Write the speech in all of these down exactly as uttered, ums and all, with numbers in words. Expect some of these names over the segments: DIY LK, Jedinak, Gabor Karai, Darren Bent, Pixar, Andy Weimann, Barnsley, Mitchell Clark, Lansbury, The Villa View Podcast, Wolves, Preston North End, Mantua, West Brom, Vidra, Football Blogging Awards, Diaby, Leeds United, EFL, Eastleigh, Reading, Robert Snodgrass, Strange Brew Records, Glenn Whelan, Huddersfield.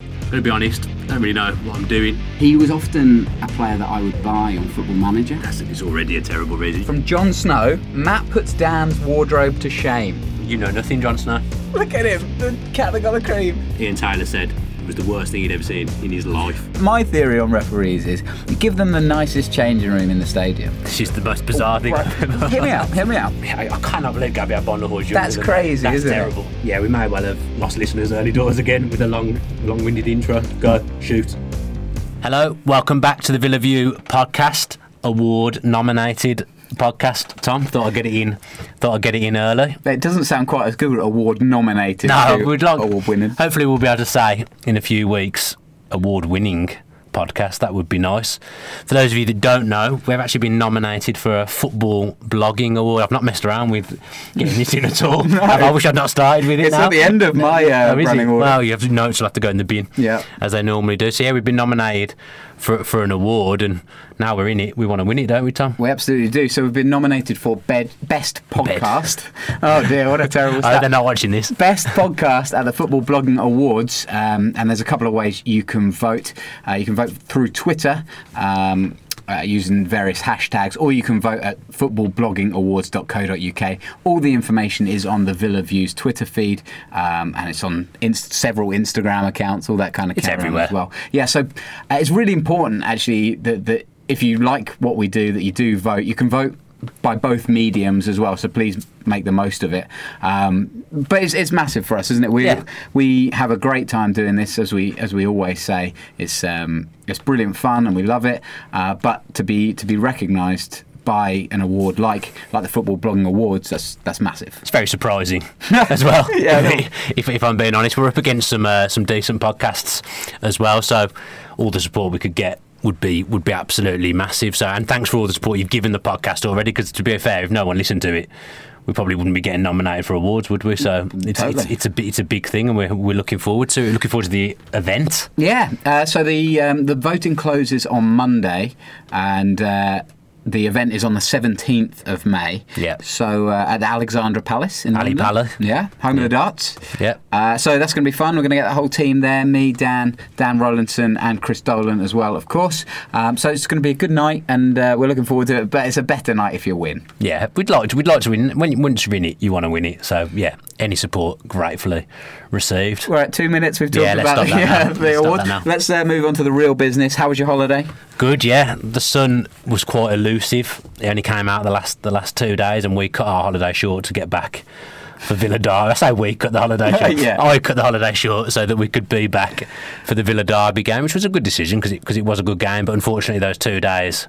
I'm going to be honest, I don't really know what I'm doing. He was often a player that I would buy on Football Manager. That's it's already a terrible reason. From Jon Snow, Matt puts Dan's wardrobe to shame. You know nothing, Jon Snow. Look at him, the cat that got the cream. Ian Taylor said it was the worst thing he'd ever seen in his life. My theory on referees is you give them the nicest changing room in the stadium. It's just the most bizarre oh, thing right. I've ever heard. Hear me out, hear me out. I, I cannot believe Gabby Agbonlahor. That's crazy, That's isn't terrible. it? That's terrible. Yeah, we may well have lost listeners early doors again with a long, long-winded intro. Go, shoot. Hello, welcome back to the Villa View podcast, award-nominated podcast. Tom, thought I'd get it in thought I'd get it in early. It doesn't sound quite as good award nominated. No, we'd like award winning. Hopefully we'll be able to say in a few weeks award winning podcast. That would be nice. For those of you that don't know, we've actually been nominated for a Football Blogging Award. I've not messed around with getting this in at all. No. I wish I'd not started with it. It's now. At the end of my uh, oh, running order. Well, you have to know it'll have to go in the bin, yeah, as they normally do. So yeah, we've been nominated for for an award, and now we're in it. We want to win it, don't we, Tom? We absolutely do. So we've been nominated for bed, Best Podcast. Bed. Oh dear, what a terrible stat. I hope they're not watching this. Best Podcast at the Football Blogging Awards, um, and there's a couple of ways you can vote. Uh, you can vote through Twitter, um, uh, using various hashtags, or you can vote at football blogging awards dot co dot uk. All the information is on the Villa View's Twitter feed, um, and it's on inst- several Instagram accounts, all that kind of it's everywhere as well. Yeah, so uh, it's really important actually that, that if you like what we do, that you do vote. You can vote by both mediums as well, so please make the most of it. Um, but it's, it's massive for us, isn't it? We yeah. we have a great time doing this, as we as we always say. It's um, it's brilliant fun, and we love it. Uh, but to be to be recognised by an award like like the Football Blogging Awards, that's that's massive. It's very surprising as well. Yeah, if, if, if I'm being honest, we're up against some uh, some decent podcasts as well. So all the support we could get would be would be absolutely massive. So, and thanks for all the support you've given the podcast already, because to be fair, if no one listened to it, we probably wouldn't be getting nominated for awards, would we? So it's totally. it's, it's a it's a big thing, and we're we're looking forward to looking forward to the event. Yeah. Uh, so the um, the voting closes on Monday, and Uh, the event is on the seventeenth of May. Yeah. So uh, at the Alexandra Palace in Ali London. Palace. Yeah. Home yeah. of the Darts. Yeah. Uh, so that's going to be fun. We're going to get the whole team there. Me, Dan, Dan Rollinson, and Chris Dolan as well, of course. Um, so it's going to be a good night, and uh, we're looking forward to it. But it's a better night if you win. Yeah. We'd like to. We'd like to win. When once you win it, you want to win it. So yeah, any support gratefully received. We're at two minutes. We've talked yeah, about the, yeah, the award. Let's uh, move on to the real business. How was your holiday? Good. Yeah. The sun was quite elusive. It only came out the last the last two days, and we cut our holiday short to get back for Villa Derby. I say we cut the holiday short. yeah. I cut the holiday short so that we could be back for the Villa Derby game, which was a good decision because it, 'cause it was a good game. But unfortunately, those two days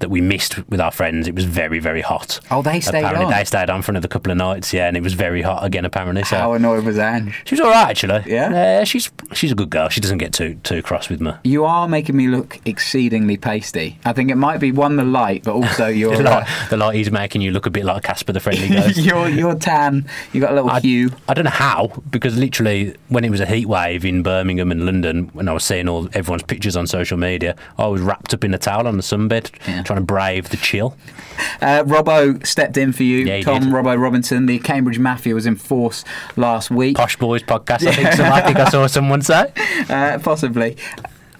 that we missed with our friends. It was very, very hot. Oh, they stayed apparently. on? They stayed on for another couple of nights, yeah, and it was very hot again, apparently. So. How annoyed was Ange? She was all right, actually. Yeah? Uh, she's she's a good girl. She doesn't get too too cross with me. You are making me look exceedingly pasty. I think it might be, one, the light, but also your... the, light, uh, the light is making you look a bit like Casper the Friendly Ghost. you're, you're tan. You've got a little I, hue. I don't know how, because literally when it was a heat wave in Birmingham and London, when I was seeing all everyone's pictures on social media, I was wrapped up in a towel on the sunbed, yeah. trying to brave the chill. Uh, Robbo stepped in for you. Yeah, Tom did. Robbo Robinson, the Cambridge Mafia, was in force last week. Posh Boys podcast, I think, so I think I saw someone say. Uh, possibly.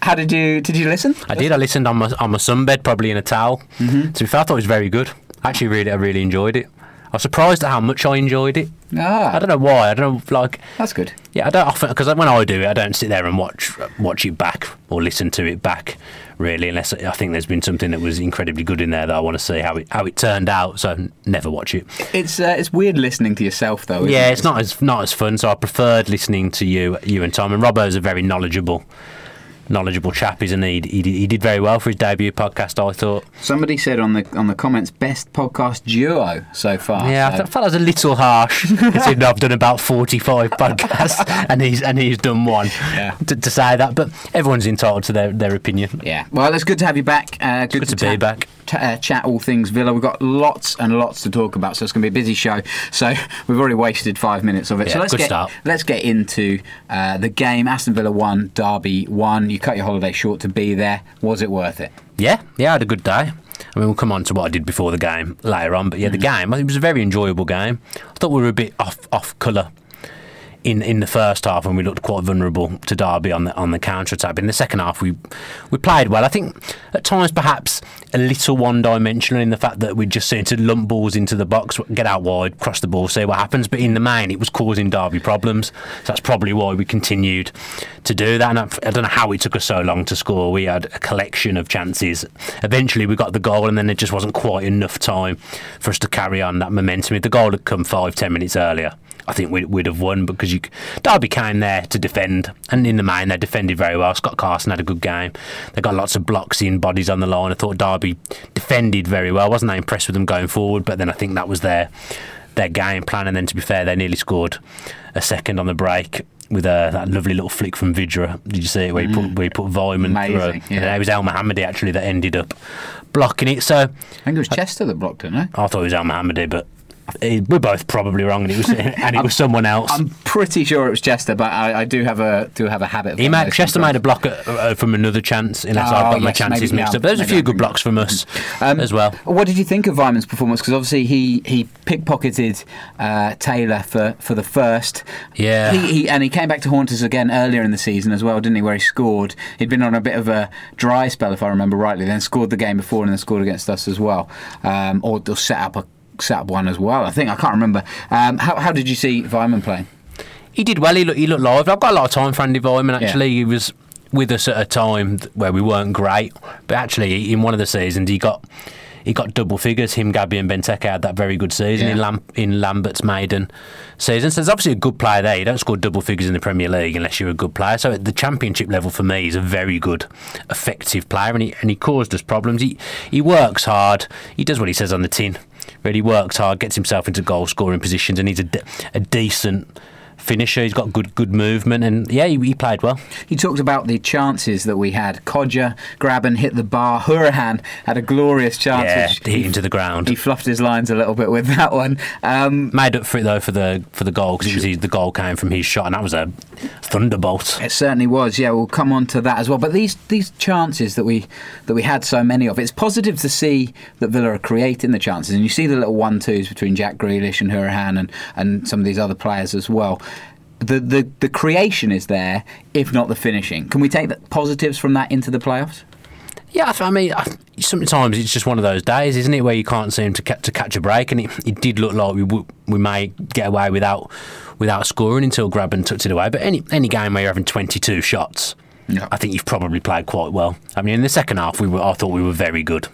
How did you, did you listen? I did. I listened on my, on my sunbed, probably in a towel. Mm-hmm. So I thought it was very good. Actually, really, I really enjoyed it. I was surprised at how much I enjoyed it. Ah. I don't know why. I don't know, like... That's good. Yeah, I don't often... Because when I do it, I don't sit there and watch watch it back or listen to it back, really, unless I think there's been something that was incredibly good in there that I want to see how it how it turned out, so I never watch it. It's uh, it's weird listening to yourself, though, isn't Yeah, it? it's not as not as fun, so I preferred listening to you you and Tom. And Robbo's a very knowledgeable... knowledgeable chap, isn't he? He, he? he did very well for his debut podcast, I thought. Somebody said on the on the comments, best podcast duo so far. Yeah, so. I felt I was a little harsh. Considering I've done about forty-five podcasts and he's and he's done one yeah. to, to say that. But everyone's entitled to their, their opinion. Yeah. Well, it's good to have you back. Uh, good, good to, to be ta- back. T- uh, chat all things Villa. We've got lots and lots to talk about, so it's going to be a busy show. So we've already wasted five minutes of it. Yeah, so let's good get start. let's get into uh, the game. Aston Villa won, Derby won. You cut your holiday short to be there. Was it worth it? Yeah, yeah, I had a good day. I mean, we'll come on to what I did before the game later on, but yeah, mm. the game, I think it was a very enjoyable game. I thought we were a bit off off colour in in the first half, and we looked quite vulnerable to Derby on the on the counter attack. In the second half, we we played well. I think at times perhaps a little one dimensional in the fact that we just seemed to lump balls into the box, get out wide, cross the ball, see what happens. But in the main, it was causing Derby problems. So that's probably why we continued to do that. And I, I don't know how it took us so long to score. We had a collection of chances. Eventually, we got the goal, and then it just wasn't quite enough time for us to carry on that momentum. If the goal had come five, ten minutes earlier, I think we'd, we'd have won, because you, Derby came there to defend, and in the main they defended very well. Scott Carson had a good game. They got lots of blocks in, bodies on the line. I thought Derby defended very well. Wasn't that impressed with them going forward, but then I think that was their their game plan. And then, to be fair, they nearly scored a second on the break with uh, that lovely little flick from Vidra. Did you see it, where he put, where he put Weimann Amazing, through? Yeah. And it was El Mohammadi, actually, that ended up blocking it. So I think it was Chester I, that blocked it, no? I thought it was El Mohammadi, but... we're both probably wrong, and it was and it was someone else. I'm pretty sure it was Chester, but I, I do have a do have a habit. Of he made Chester made a block at, uh, from another chance, unless oh, I've got yes, my chances mixed up. But there's a few good blocks from us um, as well. What did you think of Weimann's performance? Because obviously he he pickpocketed uh, Taylor for, for the first. Yeah, he, he, and he came back to haunt us again earlier in the season as well, didn't he? Where he scored. He'd been on a bit of a dry spell, if I remember rightly. Then scored the game before, and then scored against us as well, um, or, or set up a. set up one as well, I think. I can't remember. Um, how, how did you see Weimann playing? He did well. He looked, he looked live. I've got a lot of time for Andy Weimann, actually. Yeah. He was with us at a time where we weren't great, but actually in one of the seasons he got he got double figures. Him, Gabby and Benteke had that very good season yeah. in, Lam- in Lambert's maiden season. So there's obviously a good player there. You don't score double figures in the Premier League unless you're a good player. So at the Championship level, for me, he's a very good, effective player, and he and he caused us problems. He he works hard. He does what he says on the tin. Really works hard, gets himself into goal-scoring positions, and he's a, de- a decent finisher. He's got good good movement, and yeah, he, he played well. You talked about the chances that we had. Codger, Grabban hit the bar. Hourihane had a glorious chance. Yeah, which hit him to the ground. He fluffed his lines a little bit with that one. Um, Made up for it, though, for the for the goal, because the goal came from his shot, and that was a thunderbolt. It certainly was, yeah. We'll come on to that as well. But these these chances that we that we had so many of, it's positive to see that Villa are creating the chances, and you see the little one-twos between Jack Grealish and Hourihane and, and some of these other players as well. The, the the creation is there, if not the finishing. Can we take the positives from that into the playoffs? Yeah, I mean, sometimes it's just one of those days, isn't it, where you can't seem to to catch a break, and it, it did look like we w- we may get away without without scoring until Grabban tucked it away. But any any game where you're having twenty-two shots, yeah. I think you've probably played quite well. I mean, in the second half, we were I thought we were very good.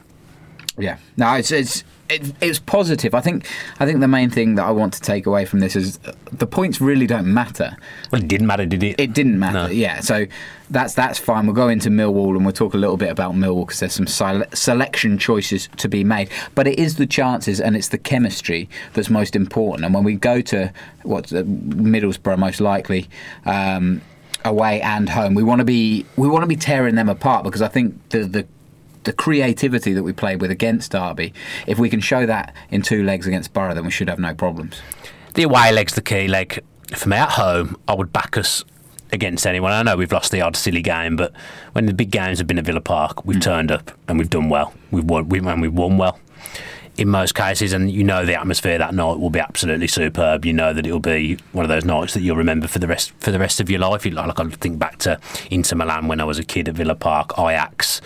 Yeah, no, it's it's it, it's positive. I think I think the main thing that I want to take away from this is the points really don't matter. Well, it didn't matter, did it? It didn't matter, no. yeah. So that's that's fine. We'll go into Millwall and we'll talk a little bit about Millwall because there's some sele- selection choices to be made. But it is the chances and it's the chemistry that's most important. And when we go to what's uh, Middlesbrough most likely... Um, away and home, we want to be we want to be tearing them apart, because I think the, the the creativity that we played with against Derby, if we can show that in two legs against Borough, then we should have no problems. The away leg's the key leg. Like, for me at home, I would back us against anyone. I know we've lost the odd silly game, but when the big games have been at Villa Park, we've mm. turned up and we've done well. We've won, we've won, we've won well in most cases, and you know the atmosphere that night will be absolutely superb. You know that it'll be one of those nights that you'll remember for the rest for the rest of your life. You like I think back to Inter Milan when I was a kid at Villa Park, Ajax.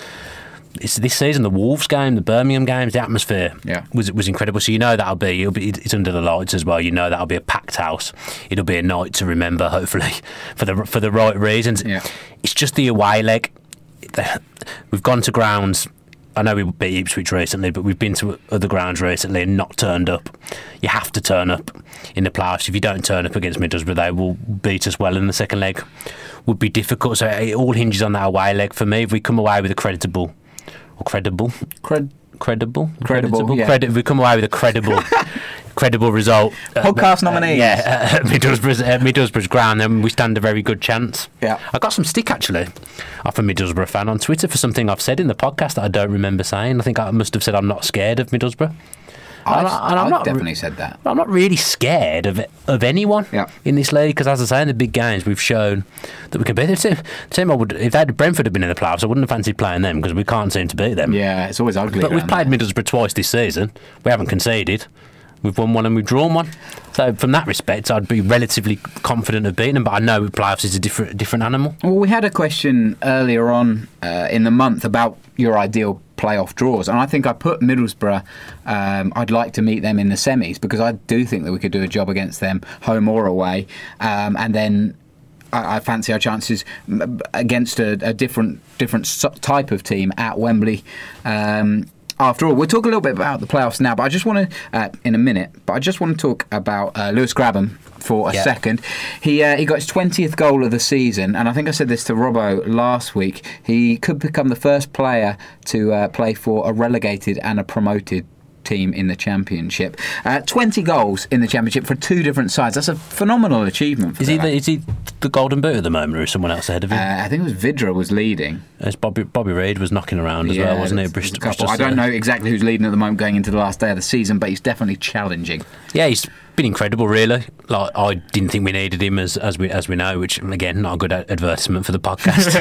It's this season, the Wolves game, the Birmingham games, the atmosphere yeah. was was incredible. So you know that'll be, it'll be it's under the lights as well. You know that'll be a packed house. It'll be a night to remember, hopefully, for the for the right reasons. Yeah. It's just the away leg. We've gone to grounds. I know we beat Ipswich recently, but we've been to other grounds recently and not turned up. You have to turn up in the playoffs. If you don't turn up against Middlesbrough, they will beat us well, and the second leg would be difficult. So it all hinges on that away leg for me. If we come away with a creditable, or credible, Cred- credible, credible, credible, yeah. Credit. If we come away with a credible, credible result, podcast uh, nominees, uh, yeah, uh, Middlesbrough's, uh, Middlesbrough's ground, then we stand a very good chance. Yeah, I got some stick actually off a Middlesbrough fan on Twitter for something I've said in the podcast that I don't remember saying. I think I must have said I'm not scared of Middlesbrough. I've, and I, and I'm I've not definitely re- said that. I'm not really scared of of anyone yeah. in this league, because, as I say, in the big games we've shown that we can beat the team. The team I would, if that Brentford had been in the playoffs, I wouldn't have fancied playing them, because we can't seem to beat them. Yeah, it's always ugly. But we've played there. Middlesbrough twice this season. We haven't conceded. We've won one and we've drawn one. So from that respect, I'd be relatively confident of beating them, but I know playoffs is a different different animal. Well, we had a question earlier on uh, in the month about your ideal playoff draws, and I think I put Middlesbrough, um, I'd like to meet them in the semis, because I do think that we could do a job against them, home or away, um, and then I, I fancy our chances against a, a different different type of team at Wembley. Um After all, we'll talk a little bit about the playoffs now, but I just want to, uh, in a minute, but I just want to talk about uh, Lewis Grabban for a yeah. second. He uh, he got his twentieth goal of the season, and I think I said this to Robbo last week. He could become the first player to uh, play for a relegated and a promoted team in the Championship. Uh, twenty goals in the Championship for two different sides. That's a phenomenal achievement for is, he the, is he the golden boot at the moment, or is someone else ahead of him? Uh, I think it was Vidra was leading. It's Bobby, Bobby Reid was knocking around as yeah, well, wasn't he? Bristol, Bristol, I don't know exactly who's leading at the moment going into the last day of the season, but he's definitely challenging. Yeah, he's been incredible, really. Like, I didn't think we needed him, as as we as we know, which, again, not a good advertisement for the podcast.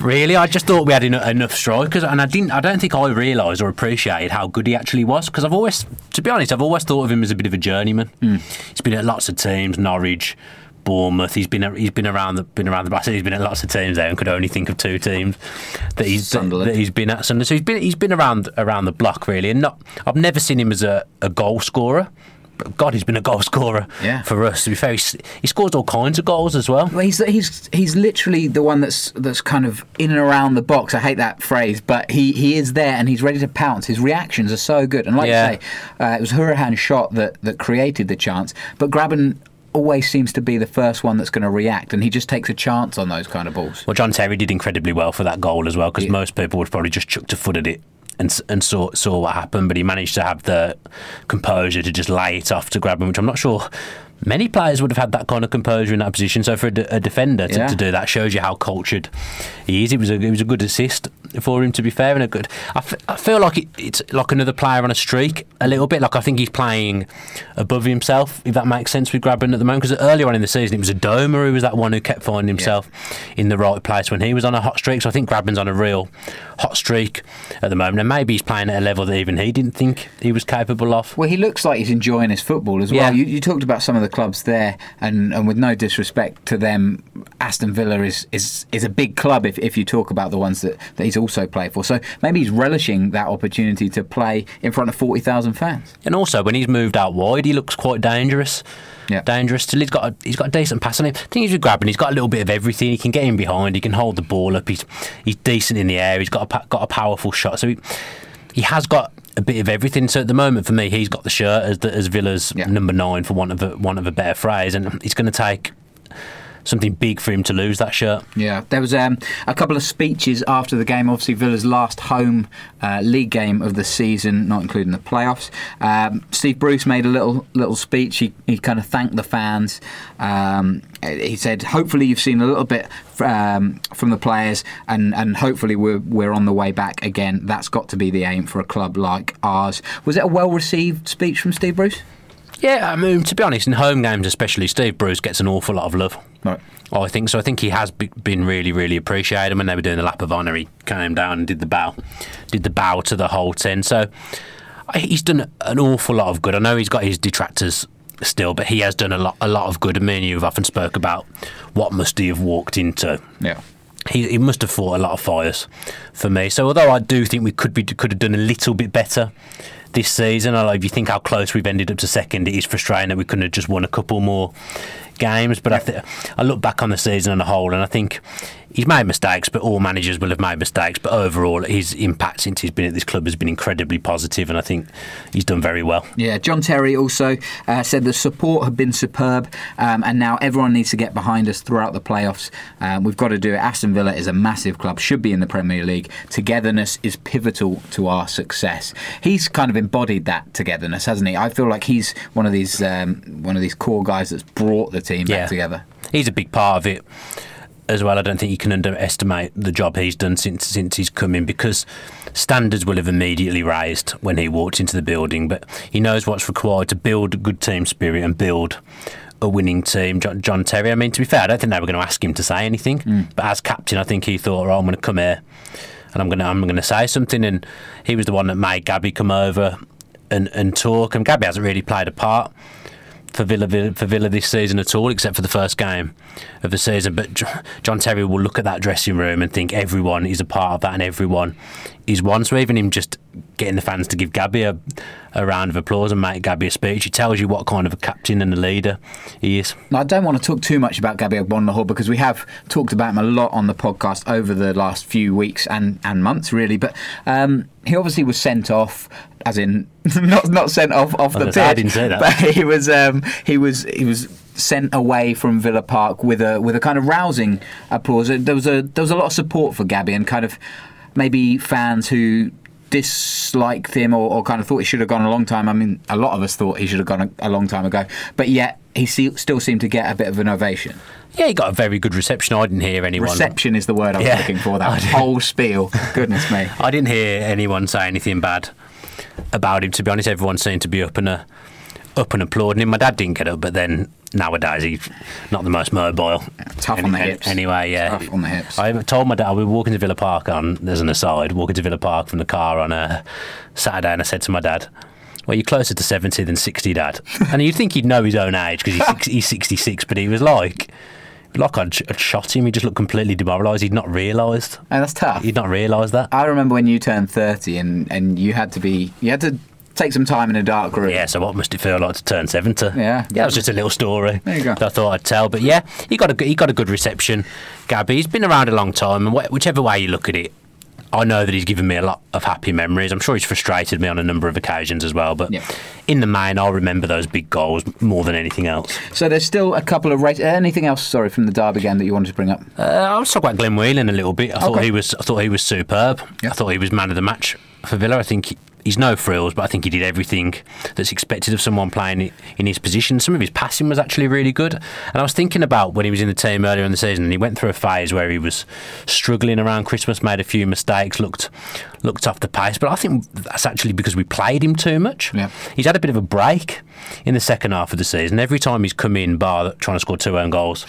Really, I just thought we had enough, enough strikers, and I didn't. I don't think I realised or appreciated how good he actually was, because I've always, to be honest, I've always thought of him as a bit of a journeyman. Mm. He's been at lots of teams, Norwich, Bournemouth. He's been he's been around the been around the. I said he's been at lots of teams there, and could only think of two teams that he's Sunderland. that he's been at. Sunderland. So he's been he's been around around the block, really, and not. I've never seen him as a, a goal scorer. God, he's been a goal scorer yeah. for us. To be fair, he's, he scores all kinds of goals as well. Well, he's he's he's literally the one that's that's kind of in and around the box. I hate that phrase, but he, he is there and he's ready to pounce. His reactions are so good, and like yeah. you say, uh, it was Hourihane shot that, that created the chance. But Grabban always seems to be the first one that's going to react, and he just takes a chance on those kind of balls. Well, John Terry did incredibly well for that goal as well, because yeah. most people would probably just chucked a foot at it and and saw saw what happened, but he managed to have the composure to just lay it off to Grabban, which I'm not sure many players would have had that kind of composure in that position. So for a, de- a defender to, yeah. to do that shows you how cultured he is. It was a it was a good assist for him, to be fair, and a good. I, f- I feel like it, it's like another player on a streak a little bit. Like, I think he's playing above himself, if that makes sense, with Grabban at the moment, because earlier on in the season it was Adomah who was that one who kept finding himself yeah. in the right place when he was on a hot streak. So I think Grabban's on a real hot streak at the moment, and maybe he's playing at a level that even he didn't think he was capable of. Well, he looks like he's enjoying his football as well. Yeah. You, you talked about some of the clubs there, and, and with no disrespect to them, Aston Villa is is, is a big club if, if you talk about the ones that, that he's also played for. So maybe he's relishing that opportunity to play in front of forty thousand fans. And also, when he's moved out wide, he looks quite dangerous. Yeah. Dangerous. He's got a, he's got a decent pass on him. I think he's with Grabban. He's got a little bit of everything. He can get in behind. He can hold the ball up. He's he's decent in the air. He's got a got a powerful shot. So he, he has got a bit of everything. So at the moment, for me, he's got the shirt as, the, as Villa's yeah. number nine, for want of a, one of a better phrase, and it's going to take something big for him to lose that shirt. Yeah, there was um, a couple of speeches after the game, obviously Villa's last home uh, league game of the season, not including the playoffs. Um, Steve Bruce made a little little speech. He, he kind of thanked the fans. Um, he said, hopefully you've seen a little bit um, from the players, and, and hopefully we're, we're on the way back again. That's got to be the aim for a club like ours. Was it a well-received speech from Steve Bruce? Yeah, I mean, to be honest, in home games especially, Steve Bruce gets an awful lot of love. Right. Oh, I think so. I think he has be- been really, really appreciated. When they were doing the lap of honour, he came down and did the bow, did the bow to the whole ten. So he's done an awful lot of good. I know he's got his detractors still, but he has done a lot, a lot of good. And me and you have often spoke about what must he have walked into. Yeah. He, he must have fought a lot of fires for me. So although I do think we could be could have done a little bit better this season, although if you think how close we've ended up to second, it is frustrating that we couldn't have just won a couple more games. But I th- I look back on the season on the whole, and I think he's made mistakes, but all managers will have made mistakes. But overall, his impact since he's been at this club has been incredibly positive, and I think he's done very well. Yeah, John Terry also uh, said the support had been superb, um, and now everyone needs to get behind us throughout the playoffs. Um, we've got to do it. Aston Villa is a massive club, should be in the Premier League. Togetherness is pivotal to our success. He's kind of embodied that togetherness, hasn't he? I feel like he's one of these um, one of these core guys that's brought the team yeah. back together. He's a big part of it as well. I don't think you can underestimate the job he's done since since he's come in, because standards will have immediately raised when he walked into the building, but he knows what's required to build a good team spirit and build a winning team. John, John Terry, I mean, to be fair, I don't think they were going to ask him to say anything, mm. but as captain, I think he thought, right, I'm going to come here and I'm going to I'm going to say something, and he was the one that made Gabby come over and, and talk, and Gabby hasn't really played a part for Villa for Villa this season at all, except for the first game of the season. But John Terry will look at that dressing room and think everyone is a part of that and everyone is one. So even him just getting the fans to give Gabby a, a round of applause and make Gabby a speech, it tells you what kind of a captain and a leader he is. Now, I don't want to talk too much about Gabby Agbonlahor, because we have talked about him a lot on the podcast over the last few weeks and, and months, really. But um, he obviously was sent off, as in not not sent off off the pitch. I didn't say that. But he was um, he was he was sent away from Villa Park with a with a kind of rousing applause. There was a there was a lot of support for Gabby, and kind of maybe fans who disliked him or, or kind of thought he should have gone a long time. I mean, a lot of us thought he should have gone a, a long time ago, but yet he see, still seemed to get a bit of an ovation. Yeah, he got a very good reception. I didn't hear anyone. Reception is the word I was yeah, looking for, that whole spiel. Goodness me. I didn't hear anyone say anything bad about him, to be honest. Everyone seemed to be up and uh, up and applauding him. My dad didn't get up, but then nowadays he's not the most mobile. Tough Any, on the hips. Anyway, yeah. Tough on the hips. I told my dad, we were walking to Villa Park on, there's an aside, walking to Villa Park from the car on a Saturday, and I said to my dad, well, you're closer to seventy than sixty, Dad. And you'd think he'd know his own age, because he's, he's sixty-six, but he was like, like I'd, I'd shot him. He just looked completely demoralised. He'd not realised. Oh, that's tough. He'd not realised that. I remember when you turned thirty, and, and you had to be, you had to take some time in a dark room. Yeah, so what must it feel like to turn seventy? Yeah. That was just a little story there you go. that I thought I'd tell. But yeah, he got a, he got a good reception, Gabby. He's been around a long time, and wh- whichever way you look at it, I know that he's given me a lot of happy memories. I'm sure he's frustrated me on a number of occasions as well, but yeah. in the main, I'll remember those big goals more than anything else. So there's still a couple of races. Anything else, sorry, from the Derby game that you wanted to bring up? Uh, I was talking about Glenn Whelan a little bit. I okay. thought he was. I thought he was superb. Yeah. I thought he was man of the match for Villa. I think he, he's no frills, but I think he did everything that's expected of someone playing in his position. Some of his passing was actually really good. And I was thinking about when he was in the team earlier in the season, and he went through a phase where he was struggling around Christmas, made a few mistakes, looked looked off the pace. But I think that's actually because we played him too much. Yeah. He's had a bit of a break in the second half of the season. Every time he's come in, bar trying to score two own goals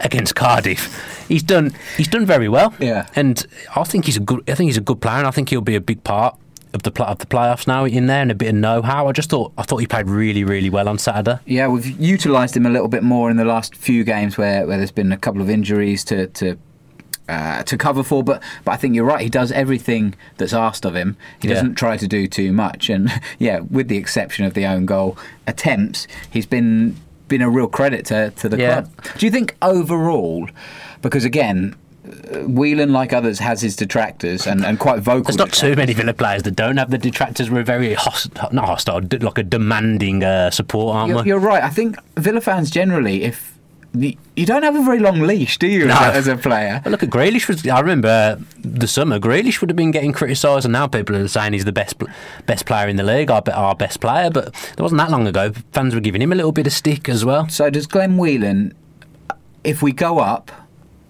against Cardiff, he's done he's done very well. Yeah. And I think he's a good I think he's a good player, and I think he'll be a big part of the pl- of the playoffs now in there, and a bit of know-how. I just thought I thought he played really, really well on Saturday. Yeah, we've utilised him a little bit more in the last few games where, where there's been a couple of injuries to to, uh, to cover for. But but I think you're right. He does everything that's asked of him. He yeah. doesn't try to do too much. And yeah, with the exception of the own goal attempts, he's been been a real credit to to the yeah. club. Do you think overall? Because again, Whelan, like others, has his detractors and, and quite vocal. There's not too many Villa players that don't have the detractors. We're very hostile, not hostile, like a demanding uh, support, aren't you're, we? You're right. I think Villa fans generally, if you don't have a very long leash, do you, no. as a player? But look at Grealish. Was, I remember uh, the summer, Grealish would have been getting criticised, and now people are saying he's the best best player in the league, our, our best player, but it wasn't that long ago. Fans were giving him a little bit of stick as well. So does Glenn Whelan, if we go up,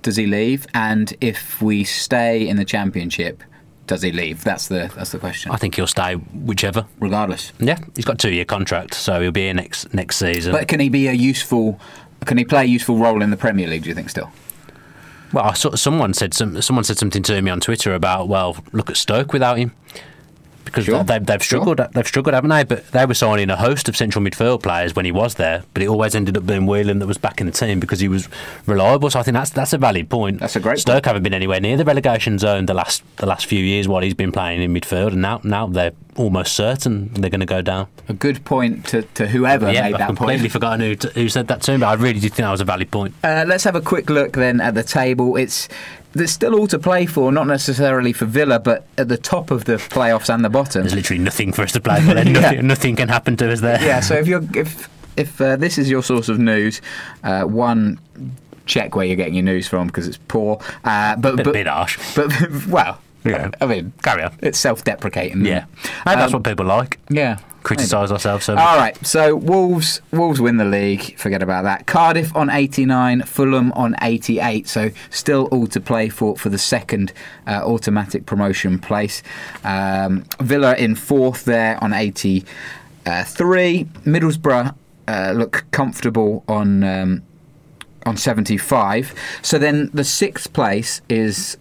does he leave? And if we stay in the Championship, does he leave? That's the that's the question. I think he'll stay whichever. Regardless. Yeah, he's got a two-year contract, so he'll be here next next season. But can he be a useful... Can he play a useful role in the Premier League, do you think, still? Well, I saw, someone said some, someone said something to me on Twitter about, well, look at Stoke without him. Because sure. they, they've struggled, sure. they've struggled, haven't they? But they were signing a host of central midfield players when he was there, but it always ended up being Whelan that was back in the team because he was reliable. So I think that's that's a valid point. That's a great Stoke point. Haven't been anywhere near the relegation zone the last the last few years while he's been playing in midfield, and now now they're almost certain they're going to go down. A good point to, to whoever yeah, made that point. I've completely forgotten who, t- who said that to me, but I really did think that was a valid point. Uh, let's have a quick look then at the table. It's There's still all to play for, not necessarily for Villa, but at the top of the playoffs and the bottom. There's literally nothing for us to play for. Then nothing, yeah. nothing can happen to us there. Yeah. So if you're if if uh, this is your source of news, uh, one, check where you're getting your news from because it's poor. Uh, but, but a bit harsh. But well, yeah. I mean, carry on. It's self-deprecating. Yeah. Um, that's what people like. Yeah. Criticise ourselves. So all right, so Wolves Wolves win the league, forget about that. Cardiff on eighty-nine, Fulham on eighty-eight, so still all to play for for the second uh, automatic promotion place. Um, Villa in fourth there on eighty-three. Middlesbrough uh, look comfortable on, um, on seventy-five. So then the sixth place is...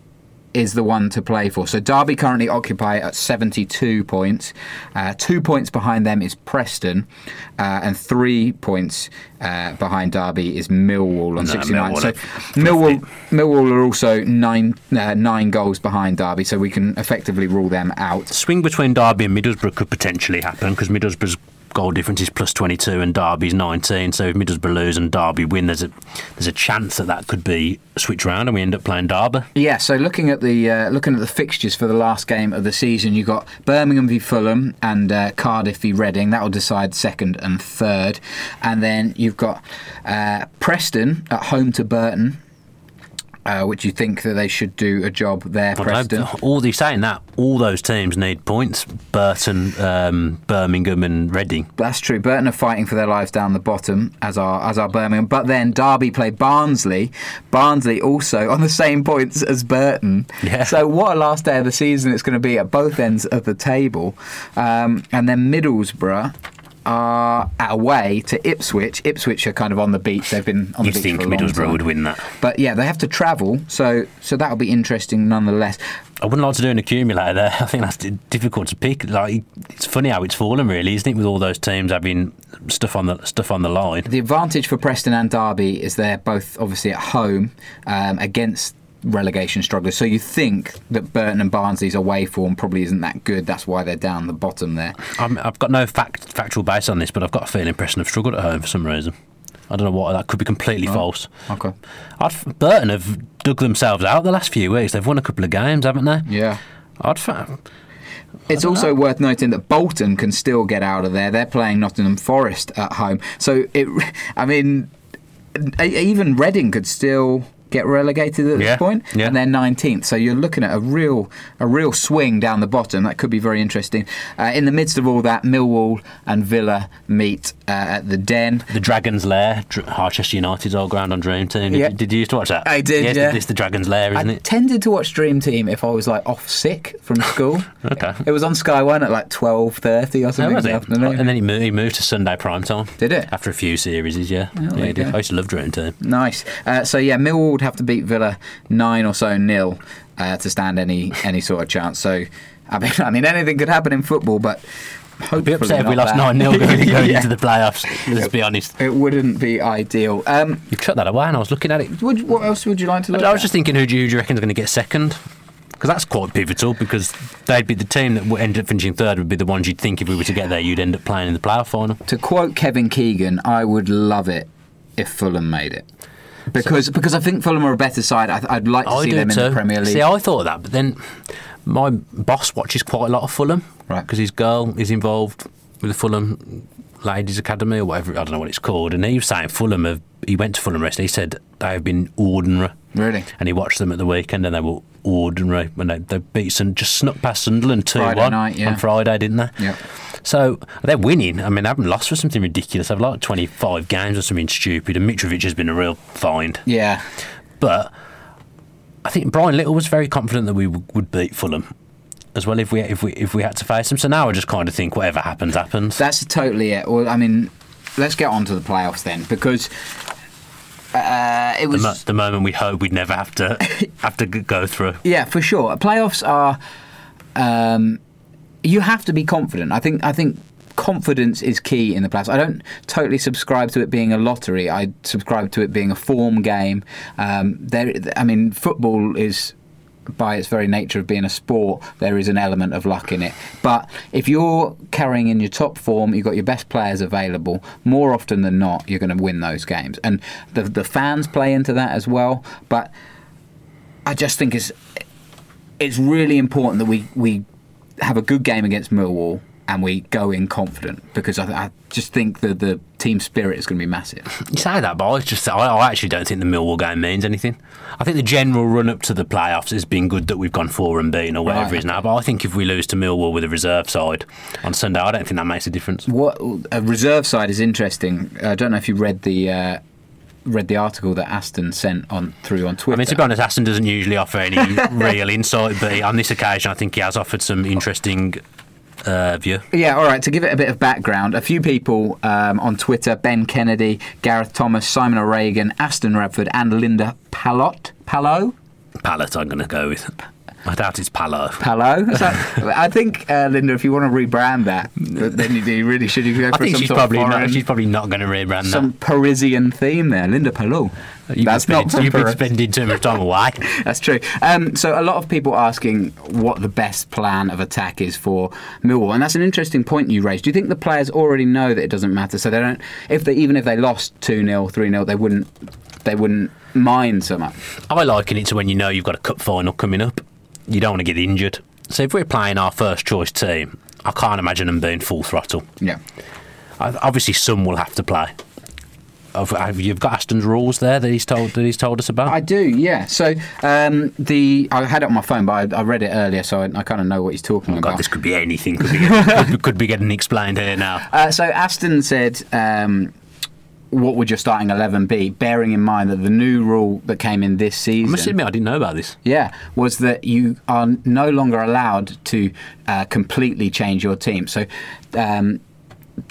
is the one to play for. So Derby currently occupy at seventy-two points. Uh, two points behind them is Preston, uh, and three points uh, behind Derby is Millwall on no, sixty-nine. Millwall so Millwall, Millwall are also nine uh, nine goals behind Derby, so we can effectively rule them out. Swing between Derby and Middlesbrough could potentially happen because Middlesbrough's goal difference is plus twenty-two and Derby's nineteen, so if Middlesbrough lose and Derby win, there's a there's a chance that that could be switched around and we end up playing Derby. Yeah, so looking at the uh, looking at the fixtures for the last game of the season, you've got Birmingham v Fulham and uh, Cardiff v Reading. That will decide second and third, and then you've got uh, Preston at home to Burton. Uh, would you think that they should do a job there, well, Preston? No, all these saying that, all those teams need points. Burton, um, Birmingham and Reading. That's true. Burton are fighting for their lives down the bottom, as are, as are Birmingham. But then Derby play Barnsley. Barnsley also on the same points as Burton. Yeah. So what a last day of the season it's going to be at both ends of the table. Um, and then Middlesbrough... are away to Ipswich. Ipswich are kind of on the beach. They've been on the beach for a long time. You'd think Middlesbrough would win that. But yeah, they have to travel, so so that'll be interesting nonetheless. I wouldn't like to do an accumulator there. I think that's difficult to pick. Like, it's funny how it's fallen, really, isn't it, with all those teams having stuff on the stuff on the line. The advantage for Preston and Derby is they're both obviously at home um, against relegation strugglers, so you think that Burton and Barnsley's away form probably isn't that good. That's why they're down the bottom there. I'm, I've got no fact, factual base on this, but I've got a feeling Preston have struggled at home for some reason. I don't know what, that could be completely oh, false. Okay. I'd, Burton have dug themselves out the last few weeks. They've won a couple of games, haven't they? Yeah. I'd. Fa- It's also know. worth noting that Bolton can still get out of there. They're playing Nottingham Forest at home, so it. I mean, even Reading could still get relegated at yeah, this point, yeah. and they're nineteenth. So you're looking at a real a real swing down the bottom. That could be very interesting. Uh, in the midst of all that, Millwall and Villa meet uh, at the Den. The Dragon's Lair, Dr- Harchester United's old ground on Dream Team. Yeah. Did, did you used to watch that? I did, yes, yeah. It's the Dragon's Lair, isn't I it? I tended to watch Dream Team if I was, like, off sick from school. Okay. It was on Sky One at, like, twelve thirty or something. Oh, was it? The and then he moved, he moved to Sunday primetime. Did it? After a few series, yeah. Oh, yeah, he did. I used to love Dream Team. Nice. Uh, so, yeah, Millwall have to beat Villa nine or so nil uh, to stand any any sort of chance. So, I mean, I mean, anything could happen in football, but hopefully I'd be upset if we lost nine nil going yeah. into the playoffs. Let's be honest, it wouldn't be ideal. Um, you chucked that away, and I was looking at it. Would, what else would you like to look? I, at? I was just thinking, who do you, who do you reckon is going to get second? Because that's quite pivotal. Because they'd be the team that would end up finishing third would be the ones you'd think if we were to get there, you'd end up playing in the playoff final. To quote Kevin Keegan, I would love it if Fulham made it. because so, because I think Fulham are a better side. I, I'd like to I see them in too. the Premier League. See, I thought of that, but then my boss watches quite a lot of Fulham, right? Because his girl is involved with the Fulham Ladies Academy or whatever, I don't know what it's called. And he was saying Fulham have, he went to Fulham recently. He said they have been ordinary. Really? And he watched them at the weekend and they were ordinary. And they, they beat some, just snuck past Sunderland two one yeah. on Friday, didn't they? Yeah. So they're winning. I mean, they haven't lost for something ridiculous. They've like twenty-five games or something stupid. And Mitrovic has been a real find. Yeah. But I think Brian Little was very confident that we w- would beat Fulham as well if we if we if we had to face them. So now I just kind of think whatever happens happens. That's totally it. Well, I mean, let's get on to the playoffs then, because uh, it was the, mo- the moment we hoped we'd never have to have to go through. Yeah, for sure. Playoffs are um, you have to be confident. I think I think confidence is key in the playoffs. I don't totally subscribe to it being a lottery. I subscribe to it being a form game. Um, there, I mean, football is, by its very nature of being a sport, there is an element of luck in it. But if you're carrying in your top form, you've got your best players available, more often than not, you're going to win those games. And the the fans play into that as well. But I just think it's it's really important that we, we have a good game against Millwall and we go in confident, because I, th- I just think that the team spirit is going to be massive. You say that, but I just I, I actually don't think the Millwall game means anything. I think the general run-up to the playoffs has been good, that we've gone four and beaten or whatever right, it is okay. now, but I think if we lose to Millwall with a reserve side on Sunday, I don't think that makes a difference. What a reserve side is interesting. I don't know if you read the... Uh, read the article that Aston sent on through on Twitter. I mean, to be honest, Aston doesn't usually offer any real insight, but on this occasion I think he has offered some interesting uh, view. Yeah, all right, to give it a bit of background, a few people um, on Twitter, Ben Kennedy, Gareth Thomas, Simon O'Regan, Aston Radford and Linda Pallot. Pallow? Pallot, I'm going to go with. I doubt it's Pallow. Pallow? I think, uh, Linda, if you want to rebrand that, then you really should you go for I think some she's sort probably of foreign, not, she's probably not going to rebrand some that. Some Parisian theme there. Linda Pallow. You've That's been, not You've been spending too much time away. That's true. Um, so a lot of people asking what the best plan of attack is for Millwall, and that's an interesting point you raised. Do you think the players already know that it doesn't matter, so they don't? If they even if they lost two nil, three nil, they wouldn't they wouldn't mind so much. I liken it to when you know you've got a cup final coming up. You don't want to get injured. So if we're playing our first choice team, I can't imagine them being full throttle. Yeah. Obviously, some will have to play. You've got Aston's rules there that he's told that he's told us about. I do, yeah. So um, the I had it on my phone, but I, I read it earlier, so I, I kind of know what he's talking oh about. God, this could be anything. Could be getting, could, could be getting explained here now. Uh, so Aston said, Um, what would your starting eleven be, bearing in mind that the new rule that came in this season... I must admit, I didn't know about this. Yeah, was that you are no longer allowed to uh, completely change your team. So um,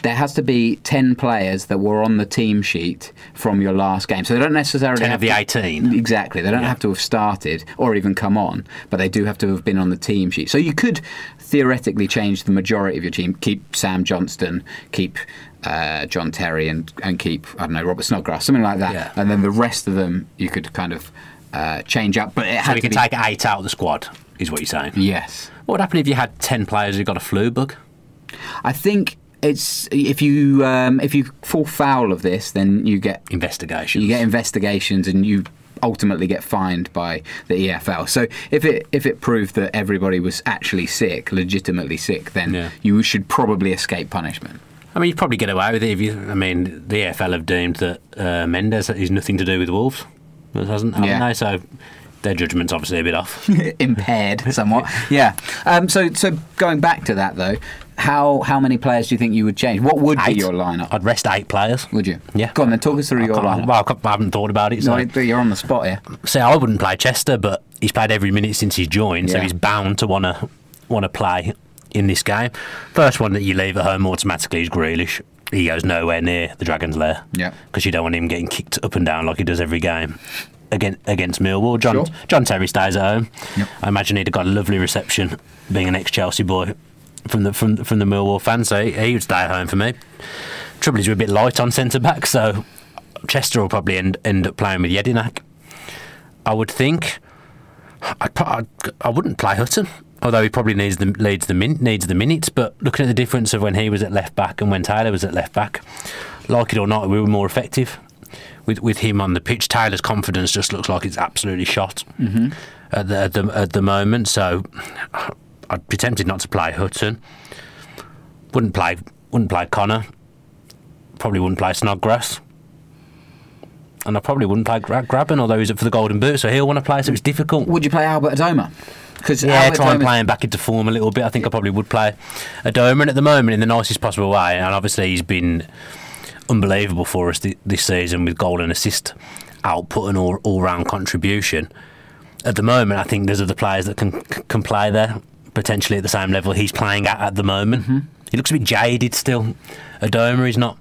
there has to be ten players that were on the team sheet from your last game. So they don't necessarily... ten have of the eighteen. To, exactly. They don't yeah. have to have started or even come on, but they do have to have been on the team sheet. So you could theoretically change the majority of your team, keep Sam Johnstone, keep... Uh, John Terry and, and keep, I don't know, Robert Snodgrass, something like that. Yeah. And then the rest of them you could kind of uh, change up. But it had so we to can be... take eight out of the squad, is what you're saying? Yes. What would happen if you had ten players who got a flu bug? I think it's if you um, if you fall foul of this, then you get... Investigations. You get investigations and you ultimately get fined by the E F L. So if it if it proved that everybody was actually sick, legitimately sick, then yeah. you should probably escape punishment. I mean, you'd probably get away with it if you... I mean, the E F L have deemed that uh, Mendes is nothing to do with Wolves. It hasn't, haven't yeah. they? So their judgment's obviously a bit off. Impaired, somewhat. yeah. Um, so so going back to that, though, how how many players do you think you would change? What would eight. be your lineup? I'd rest eight players. Would you? Yeah. Go on, then talk us through I your lineup. Well, I haven't thought about it. So. No, you're on the spot here. See, I wouldn't play Chester, but he's played every minute since he's joined, yeah. so he's bound to want to want to play... in this game. First one that you leave at home automatically is Grealish. He goes nowhere near the Dragon's Lair. Yeah. Because you don't want him getting kicked up and down like he does every game against, against Millwall. John sure. John Terry stays at home. Yep. I imagine he'd have got a lovely reception being an ex-Chelsea boy from the from, from the Millwall fans, so he, he would stay at home for me. Trouble is we're a bit light on centre-back, so Chester will probably end, end up playing with Jedinak. I would think. I'd, I'd, I wouldn't play Hutton. Although he probably needs the needs the, min, needs the minutes, but looking at the difference of when he was at left back and when Taylor was at left back, like it or not, we were more effective. with with him on the pitch. Taylor's confidence just looks like it's absolutely shot mm-hmm. at, the, at the at the moment. So I'd be tempted not to play Hutton. Wouldn't play. Wouldn't play Connor. Probably wouldn't play Snodgrass. And I probably wouldn't play Gra- Grabban, although he's up for the Golden Boot, so he'll want to play. So it's difficult. Would you play Albert Adomah? Cause yeah, Albert try Adomah... and play him back into form a little bit. I think I probably would play Adomah at the moment in the nicest possible way. And obviously he's been unbelievable for us th- this season with goal and assist output and all all round contribution. At the moment, I think there's other players that can can play there potentially at the same level he's playing at at the moment. Mm-hmm. He looks a bit jaded still. Adomah is not.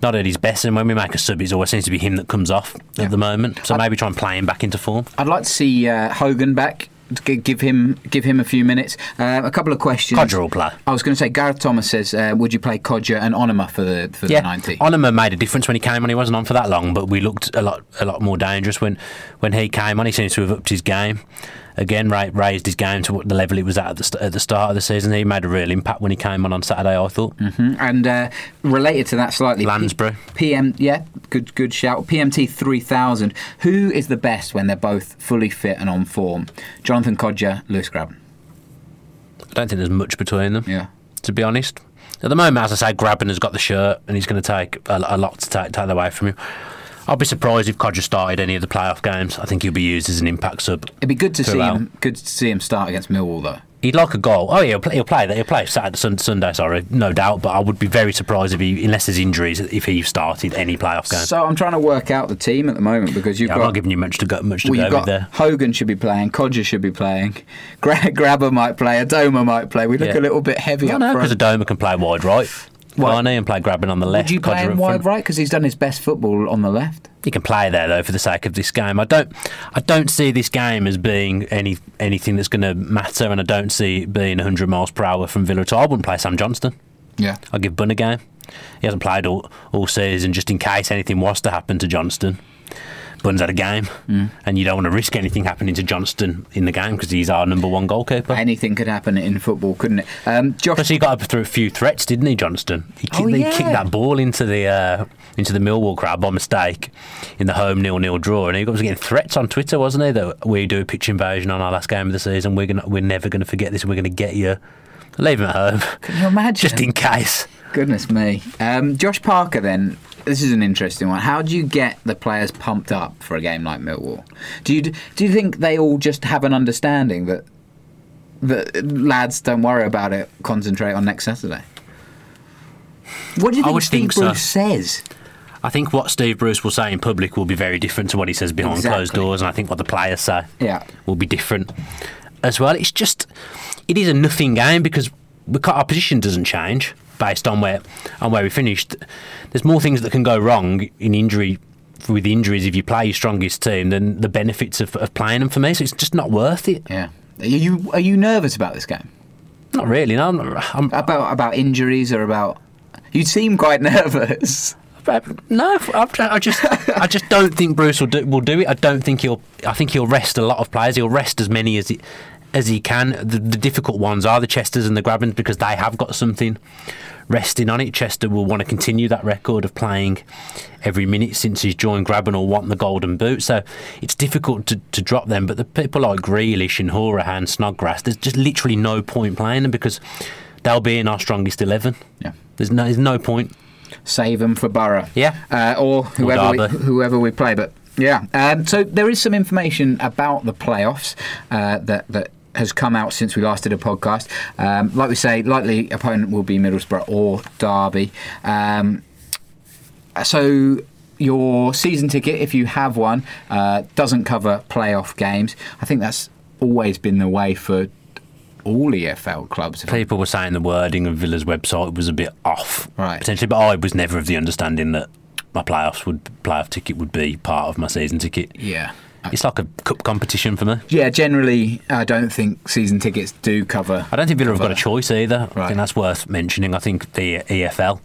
Not at his best, and when we make a sub, it always seems to be him that comes off yeah. at the moment. So I'd, maybe try and play him back into form. I'd like to see uh, Hogan back. G- give him, give him a few minutes. Uh, a couple of questions. Codger will play. I was going to say Gareth Thomas says, uh, would you play Codger and Onoma for the for yeah. the ninety? Onoma made a difference when he came on. He wasn't on for that long, but we looked a lot a lot more dangerous when when he came on. He seems to have upped his game. Again, ra- raised his game to what the level it was at at the, st- at the start of the season. He made a real impact when he came on on Saturday, I thought. Mm-hmm. And uh, related to that slightly... Lansbury. P M, yeah, good good shout. P M T three thousand. Who is the best when they're both fully fit and on form? Jonathan Codger, Lewis Grabban. I don't think there's much between them, yeah. to be honest. At the moment, as I say, Grabban has got the shirt and he's going to take a, a lot to take, take away from you. I'll be surprised if Codger started any of the playoff games. I think he'll be used as an impact sub. It'd be good to throughout. see him. Good to see him start against Millwall, though. He'd like a goal. Oh yeah, he'll play. He'll play. He'll play Saturday, Sunday. Sorry, no doubt. But I would be very surprised if he, unless there's injuries, if he started any playoff game. So I'm trying to work out the team at the moment because you've yeah, got. I'm not giving you much to go. Much to well, go you've got with there. Hogan should be playing. Codger should be playing. Gra- Grabber might play. Adomah might play. We look yeah. a little bit heavy no, up no, front. No, because Adomah can play wide right. Well, and play Grabban on the left. Would you play him wide right because he's done his best football on the left? He can play there though for the sake of this game. I don't, I don't see this game as being any anything that's going to matter, and I don't see it being one hundred miles per hour from Villa. So I wouldn't play Sam Johnstone. Yeah, I'll give Bunn a game. He hasn't played all all season, just in case anything was to happen to Johnstone. Bunn's had a game, mm. and you don't want to risk anything happening to Johnston in the game because he's our number one goalkeeper. Anything could happen in football, couldn't it? Um, Josh, plus he got up through a few threats, didn't he, Johnston? He, oh, kicked, yeah. he kicked that ball into the uh, into the Millwall crowd by mistake in the home nil-nil draw, and he was getting threats on Twitter, wasn't he? That we do a pitch invasion on our last game of the season. We're gonna, we're never going to forget this. We're going to get you. Leave him at home. Can you imagine? Just in case. Goodness me. Um, Josh Parker then. This is an interesting one. How do you get the players pumped up for a game like Millwall? Do you do you think they all just have an understanding that that lads don't worry about it, concentrate on next Saturday? What do you think I would Steve think Bruce so. says? I think what Steve Bruce will say in public will be very different to what he says behind exactly. closed doors, and I think what the players say yeah. will be different as well. It's just it is a nothing game because our position doesn't change. Based on where on where we finished, there's more things that can go wrong in injury with injuries if you play your strongest team than the benefits of, of playing them for me. So it's just not worth it. Yeah. Are you are you nervous about this game? Not really. No. I'm, I'm, about about injuries or about? You seem quite nervous. No, I just I just don't think Bruce will do, will do it. I don't think he'll. I think he'll rest a lot of players. He'll rest as many as he. As he can. The, the difficult ones are the Chesters and the Grabbans because they have got something resting on it. Chester will want to continue that record of playing every minute since he's joined Grabban or want the Golden Boot. So it's difficult to, to drop them. But the people like Grealish and Hourihane, Snodgrass, there's just literally no point playing them because they'll be in our strongest eleven. Yeah, there's no, there's no point. Save them for Borough. Yeah, uh, or whoever or we, whoever we play. But yeah, um, so there is some information about the playoffs uh, that that. has come out since we last did a podcast. Um, like we say, likely opponent will be Middlesbrough or Derby. Um, so your season ticket, if you have one, uh, doesn't cover playoff games. I think that's always been the way for all E F L clubs. People were saying the wording of Villa's website was a bit off, right. potentially, but I was never of the understanding that my playoffs would playoff ticket would be part of my season ticket. Yeah. It's like a cup competition for me. Yeah, generally, I don't think season tickets do cover. I don't think Villa have got a choice either. Right. I think that's worth mentioning. I think the E F L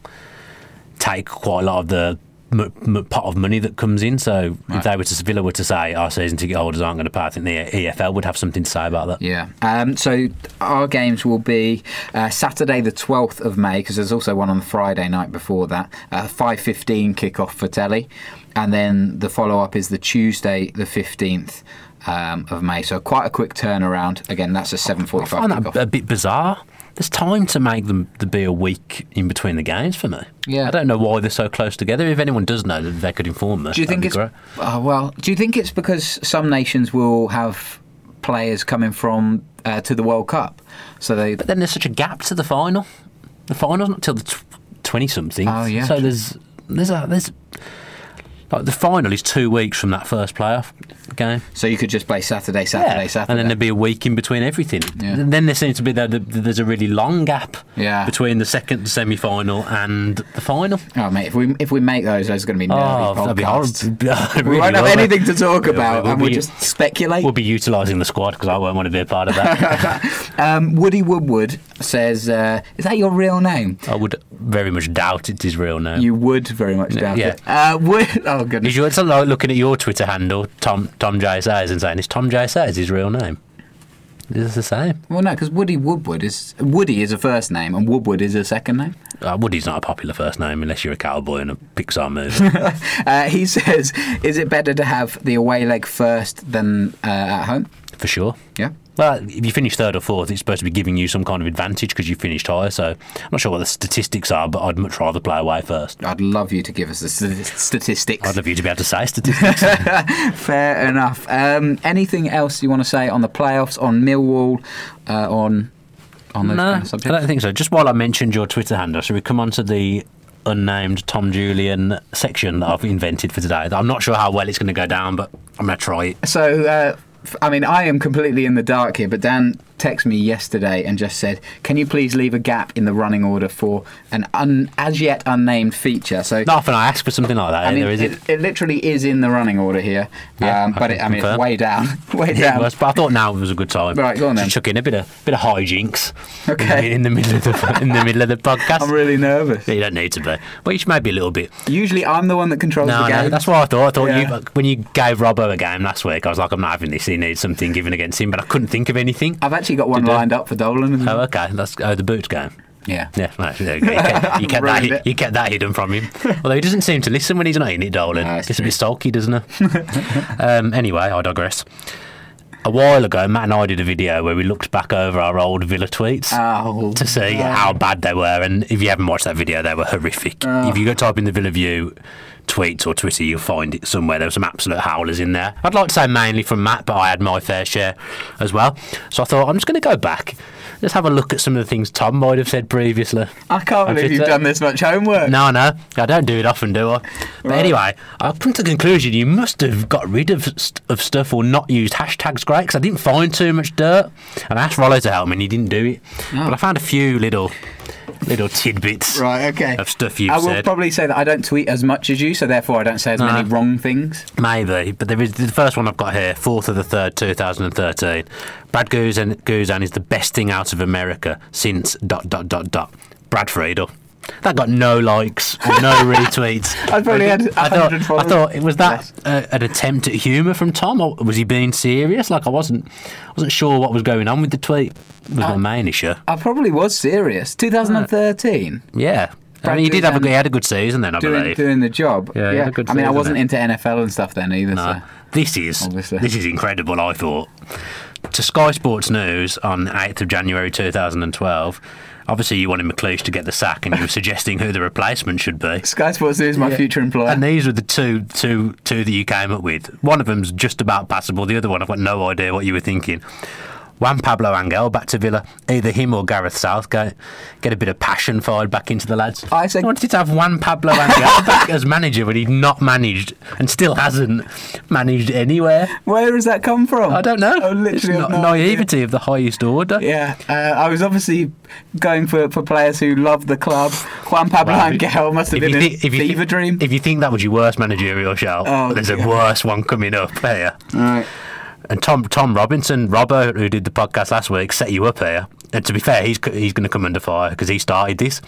take quite a lot of the m- m- pot of money that comes in. So right. if they were to Villa were to say our season ticket holders aren't going to pay, I think the E F L would have something to say about that. Yeah. Um, so our games will be uh, Saturday the twelfth of May, because there's also one on the Friday night before that. Uh, five fifteen kickoff for telly, and then the follow up is the Tuesday the fifteenth. Um, of May, so quite a quick turnaround. Again, that's a seven forty-five. I find that kickoff a bit bizarre. There's time to make them to be a week in between the games for me. Yeah, I don't know why they're so close together. If anyone does know, they could inform me. Do you think it's great. Oh, well? Do you think it's because some nations will have players coming from uh, to the World Cup? So they. But then there's such a gap to the final. The final's not till the twenty something. Oh yeah. So there's there's a, there's. Like the final is two weeks from that first playoff game. So you could just play Saturday, Saturday, yeah. Saturday. And then there'd be a week in between everything. Yeah. And then there seems to be the, the, there's a really long gap yeah. between the second semi-final and the final. Oh, mate, if we if we make those, those are going to be nerdy oh, podcasts. That'd be horrible. really we won't have it. anything to talk about we'll, we'll and we'll just speculate. We'll be utilising the squad because I won't want to be a part of that. um, Woody Woodward says, uh, is that your real name? I would very much doubt it's his real name. You would very much yeah. doubt yeah. it. Uh, Wood- oh, Oh, goodness. Is you like looking at your Twitter handle, Tom Tom J Sayers, and saying, is Tom J Sayers his real name? Is it the same? Well, no, because Woody Woodward is Woody is a first name and Woodward is a second name. Uh, Woody's not a popular first name unless you're a cowboy in a Pixar movie. uh, he says, is it better to have the away leg first than uh, at home? For sure. Yeah. Well, if you finish third or fourth, it's supposed to be giving you some kind of advantage because you finished higher. So I'm not sure what the statistics are, but I'd much rather play away first. I'd love you to give us the st- statistics. I'd love you to be able to say statistics. Fair enough. Um, anything else you want to say on the playoffs, on Millwall, uh, on, on those no, kind of subjects? I don't think so. Just while I mentioned your Twitter handle, should we come on to the unnamed Tom Julian section that I've invented for today? I'm not sure how well it's going to go down, but I'm going to try it. So... Uh, I mean, I am completely in the dark here, but Dan texted me yesterday and just said, can you please leave a gap in the running order for an un- as yet unnamed feature? So not often I ask for something like that I either, mean, is it, it? It literally is in the running order here, yeah, um, but it, I mean, it's way down. way down. It was, but I thought now was a good time. Right, go on then. Just chuck in a bit of, bit of hijinks okay. in, the, in, the middle of the, in the middle of the podcast. I'm really nervous. You don't need to be, but you should maybe a little bit. Usually I'm the one that controls no, the game. No, that's what I thought. I thought yeah. you, when you gave Robbo a game last week, I was like, I'm not having this. He needs something given against him, but I couldn't think of anything. I've actually Actually got one Did lined they? up for Dolan. Isn't oh, okay. That's oh, the boots game. Yeah, yeah. Right, there you go. You kept, you kept that. It. You kept that hidden from him. Although he doesn't seem to listen when he's not in it, Dolan. No, it's a bit sulky, doesn't he? um, anyway, I digress. A while ago, Matt and I did a video where we looked back over our old Villa tweets oh, to see no. how bad they were. And if you haven't watched that video, they were horrific. Oh. If you go type in the Villa View tweets or Twitter, you'll find it somewhere. There were some absolute howlers in there. I'd like to say mainly from Matt, but I had my fair share as well. So I thought, I'm just going to go back. Let's have a look at some of the things Tom might have said previously. I can't believe you've done this much homework. No, no. I don't do it often, do I? But right. anyway, I've come to the conclusion you must have got rid of st- of stuff or not used hashtags great, because I didn't find too much dirt. And I asked Rollo to help me and he didn't do it. Oh. But I found a few little... little tidbits right, okay. of stuff you've said. I will said. probably say that I don't tweet as much as you, so therefore I don't say as no. many wrong things. Maybe, but there is the first one I've got here, fourth of the third, twenty thirteen. Brad Guzan, Guzan is the best thing out of America since... dot, dot, dot, dot. Brad Friedel. That got no likes or no retweets. I probably had one hundred followers. I thought, was that uh, an attempt at humour from Tom, or was he being serious? Like, I wasn't wasn't sure what was going on with the tweet. It was I, my main issue. I probably was serious. twenty thirteen? Yeah. I mean, he did have a, he had a good season then, I doing, believe. Doing the job. Yeah, yeah. Good I mean, season, I wasn't then. into N F L and stuff then either. No. So. This is Obviously. This is incredible, I thought. To Sky Sports News on eighth of January twenty twelve... Obviously, you wanted McLeish to get the sack, and you were suggesting who the replacement should be. Sky Sports News, my yeah. future employer. And these were the two, two, two that you came up with. One of them's just about passable. The other one, I've got no idea what you were thinking. Juan Pablo Angel back to Villa. Either him or Gareth Southgate. Get a bit of passion fired back into the lads. I, said, I wanted to have Juan Pablo Angel back as manager when he'd not managed and still hasn't managed anywhere. Where has that come from? I don't know. Oh, literally it's not no naivety idea. Of the highest order. Yeah, uh, I was obviously going for, for players who love the club. Juan Pablo well, Angel must have been a th- fever th- dream. If you think that was your worst managerial shout, oh, there's dear. a worse one coming up here. All right. And Tom Tom Robinson, Robbo, who did the podcast last week, set you up here. And to be fair, he's he's going to come under fire because he started this.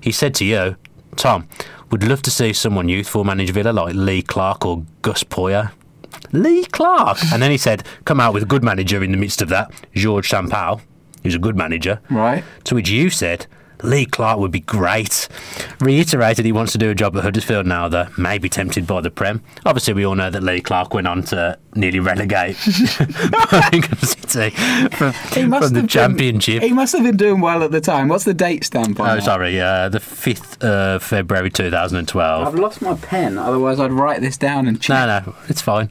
He said to you, Tom, Would love to see someone youthful manage Villa, like Lee Clark or Gus Poyet. Lee Clark! And then he said, come out with a good manager in the midst of that, Georges Sampaio, who's a good manager. Right. To which you said, Lee Clark would be great. Reiterated he wants to do a job at Huddersfield now, though, may be tempted by the Prem. Obviously, we all know that Lee Clark went on to nearly relegate Birmingham City from, from the been, Championship. He must have been doing well at the time. What's the date stamp on Oh, that? sorry, uh, the fifth of February two thousand twelve. I've lost my pen, otherwise I'd write this down and check. No, no, it's fine.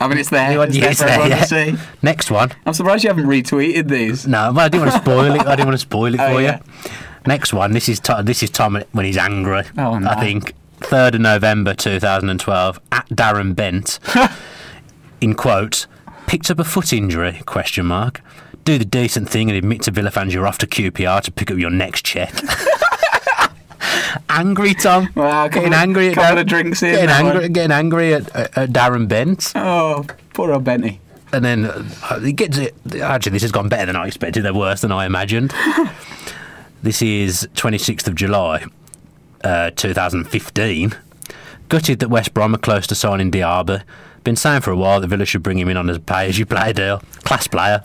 I mean, it's there. It's yeah, there, it's there yeah. Next one. I'm surprised you haven't retweeted these. No, but I didn't want to spoil it. I didn't want to spoil it oh, for yeah. you. Next one. This is to- this is Tom when he's angry. Oh, no. I think third of November two thousand twelve at Darren Bent. In quotes, picked up a foot injury? Question mark. Do the decent thing and admit to Villa fans you're off to Q P R to pick up your next check. Angry Tom, wow, getting angry at couple of drinks in, getting angry, getting angry at, at, at Darren Bent. Oh, poor old Benny. And then uh, it gets it. Actually, this has gone better than I expected. They're worse than I imagined. This is twenty-sixth of July, uh, two thousand fifteen. Gutted that West Brom are close to signing Diaby. Been saying for a while that Villa should bring him in on as a pay-as-you-play deal. Class player.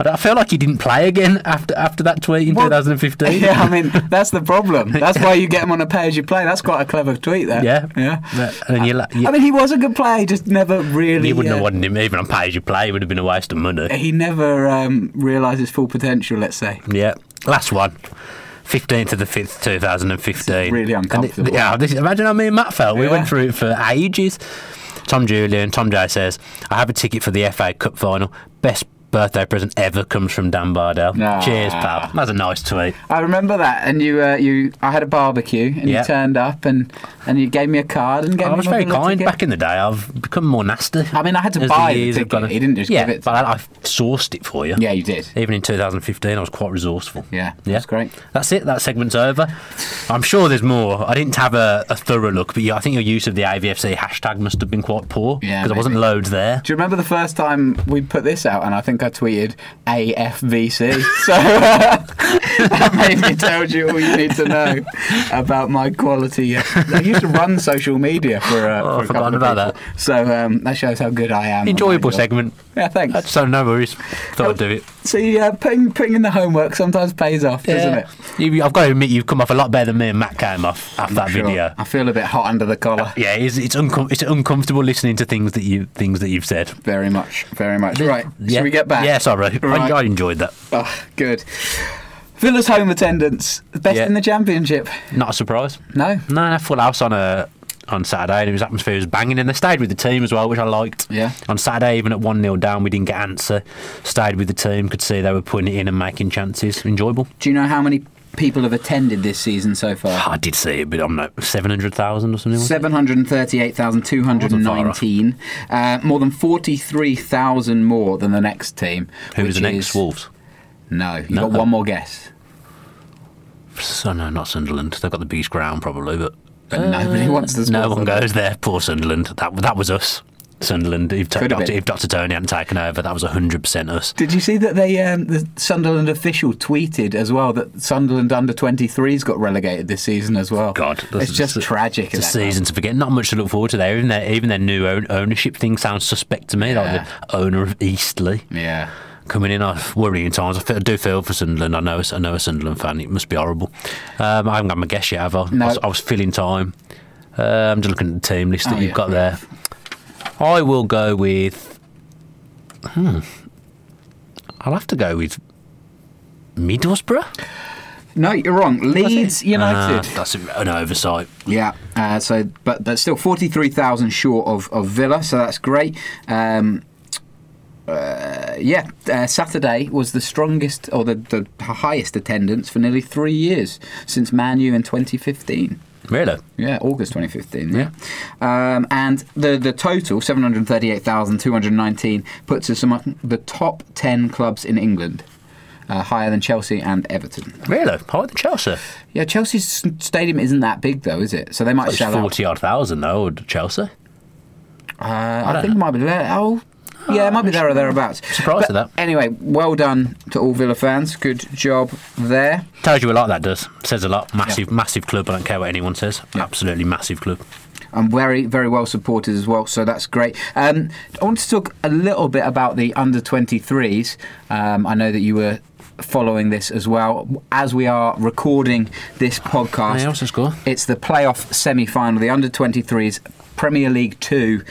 I feel like he didn't play again after after that tweet in well, two thousand fifteen. Yeah, I mean, that's the problem. That's why you get him on a pay-as-you-play. That's quite a clever tweet there. Yeah. Yeah. yeah. And you, you, I mean, he was a good player. He just never really... You wouldn't uh, have wanted him even on pay-as-you-play. It would have been a waste of money. He never um, realised his full potential, let's say. Yeah. Last one. fifteenth of the fifth, two thousand fifteen. It's really uncomfortable. And it, yeah, this, imagine how me and Matt felt. We yeah. went through it for ages. Tom Julian, Tom J says, I have a ticket for the F A Cup final. Best birthday present ever comes from Dan Bardell. Nah. Cheers, pal. That's a nice tweet. I remember that, and you, uh, you. I had a barbecue, and yep. you turned up, and, and you gave me a card, and gave I me. I was very kind ticket. Back in the day. I've become more nasty. I mean, I had to As buy the ticket. Gone, he didn't just yeah, give it. But I, I sourced it for you. Yeah, you did. Even in two thousand fifteen, I was quite resourceful. Yeah, yeah, that's great. That's it. That segment's over. I'm sure there's more. I didn't have a, a thorough look, but yeah, I think your use of the A V F C hashtag must have been quite poor because yeah, there wasn't loads there. Do you remember the first time we put this out, and I think I tweeted A F V C, so uh, that maybe tells you all you need to know about my quality. I used to run social media for, uh, oh, for a couple of people. I forgot about that. So um, that shows how good I am. Enjoyable segment. Yeah, thanks. That's, so no worries. Thought well, I'd do it. See, uh, putting, putting in the homework sometimes pays off, yeah. doesn't it? You, I've got to admit, you've come off a lot better than me and Matt came off after that sure. video. I feel a bit hot under the collar. Uh, yeah, it's it's, uncom- it's uncomfortable listening to things that, you, things that you've said. Very much, very much. Right, yeah. Should we get back? Yeah, sorry. Right. I, I enjoyed that. Oh, good. Villa's home attendance, best yeah. in the Championship. Not a surprise. No? No, no, full house on a... on Saturday, and his atmosphere was banging, and they stayed with the team as well, which I liked. Yeah. On Saturday, even at one nil down, we didn't get an answer. Stayed with the team, could see they were putting it in and making chances. Enjoyable. Do you know how many people have attended this season so far? I did see it, but I'm not seven hundred thousand or something. seven hundred thirty-eight thousand two hundred nineteen. Uh, more than forty-three thousand more than the next team. Who was the next? Is... Wolves? No. You've no, got uh, one more guess. So, no, not Sunderland. They've got the biggest ground, probably, but... But uh, nobody wants to No one goes there. Poor Sunderland. That that was us. Sunderland. If, t- Doctor, if Doctor Tony hadn't taken over, that was one hundred percent us. Did you see that they, um, the Sunderland official tweeted as well that Sunderland under twenty-threes got relegated this season as well? God. It's just a, tragic. It's a season to forget. Not much to look forward to there. Even their, even their new own ownership thing sounds suspect to me. Yeah. Like the owner of Eastleigh. Yeah. Coming in, I worrying times. I, feel, I do feel for Sunderland. I know, I know a Sunderland fan. It must be horrible. Um, I haven't got my guess yet, have I? No. I, was, I was filling time. Uh, I'm just looking at the team list that oh, you've yeah. got there. I will go with... Hmm. I'll have to go with Middlesbrough? No, you're wrong. Leeds United. Uh, that's an oversight. Yeah. Uh, so, but, but still forty-three thousand short of, of Villa, so that's great. Um... Uh, yeah, uh, Saturday was the strongest or the, the highest attendance for nearly three years since Man U in twenty fifteen. Really? Yeah, August twenty fifteen. Yeah, yeah. Um, and the the total seven hundred thirty-eight thousand two hundred nineteen puts us among the top ten clubs in England. Uh, higher than Chelsea and Everton. Really? Higher than Chelsea? Yeah, Chelsea's stadium isn't that big though, is it? So they might sell out. forty odd thousand though, Chelsea. Uh, I, I think know. It might be. Oh. Yeah, it might be there or thereabouts. Surprised at that. Anyway, well done to all Villa fans. Good job there. Tells you a lot, that does. Says a lot. Massive, yeah. massive club. I don't care what anyone says. Yeah. Absolutely massive club. And very, very well supported as well, so that's great. Um, I want to talk a little bit about the under twenty-threes. Um, I know that you were following this as well. As we are recording this podcast, also score. It's the playoff semi-final, the under twenty-threes Premier League two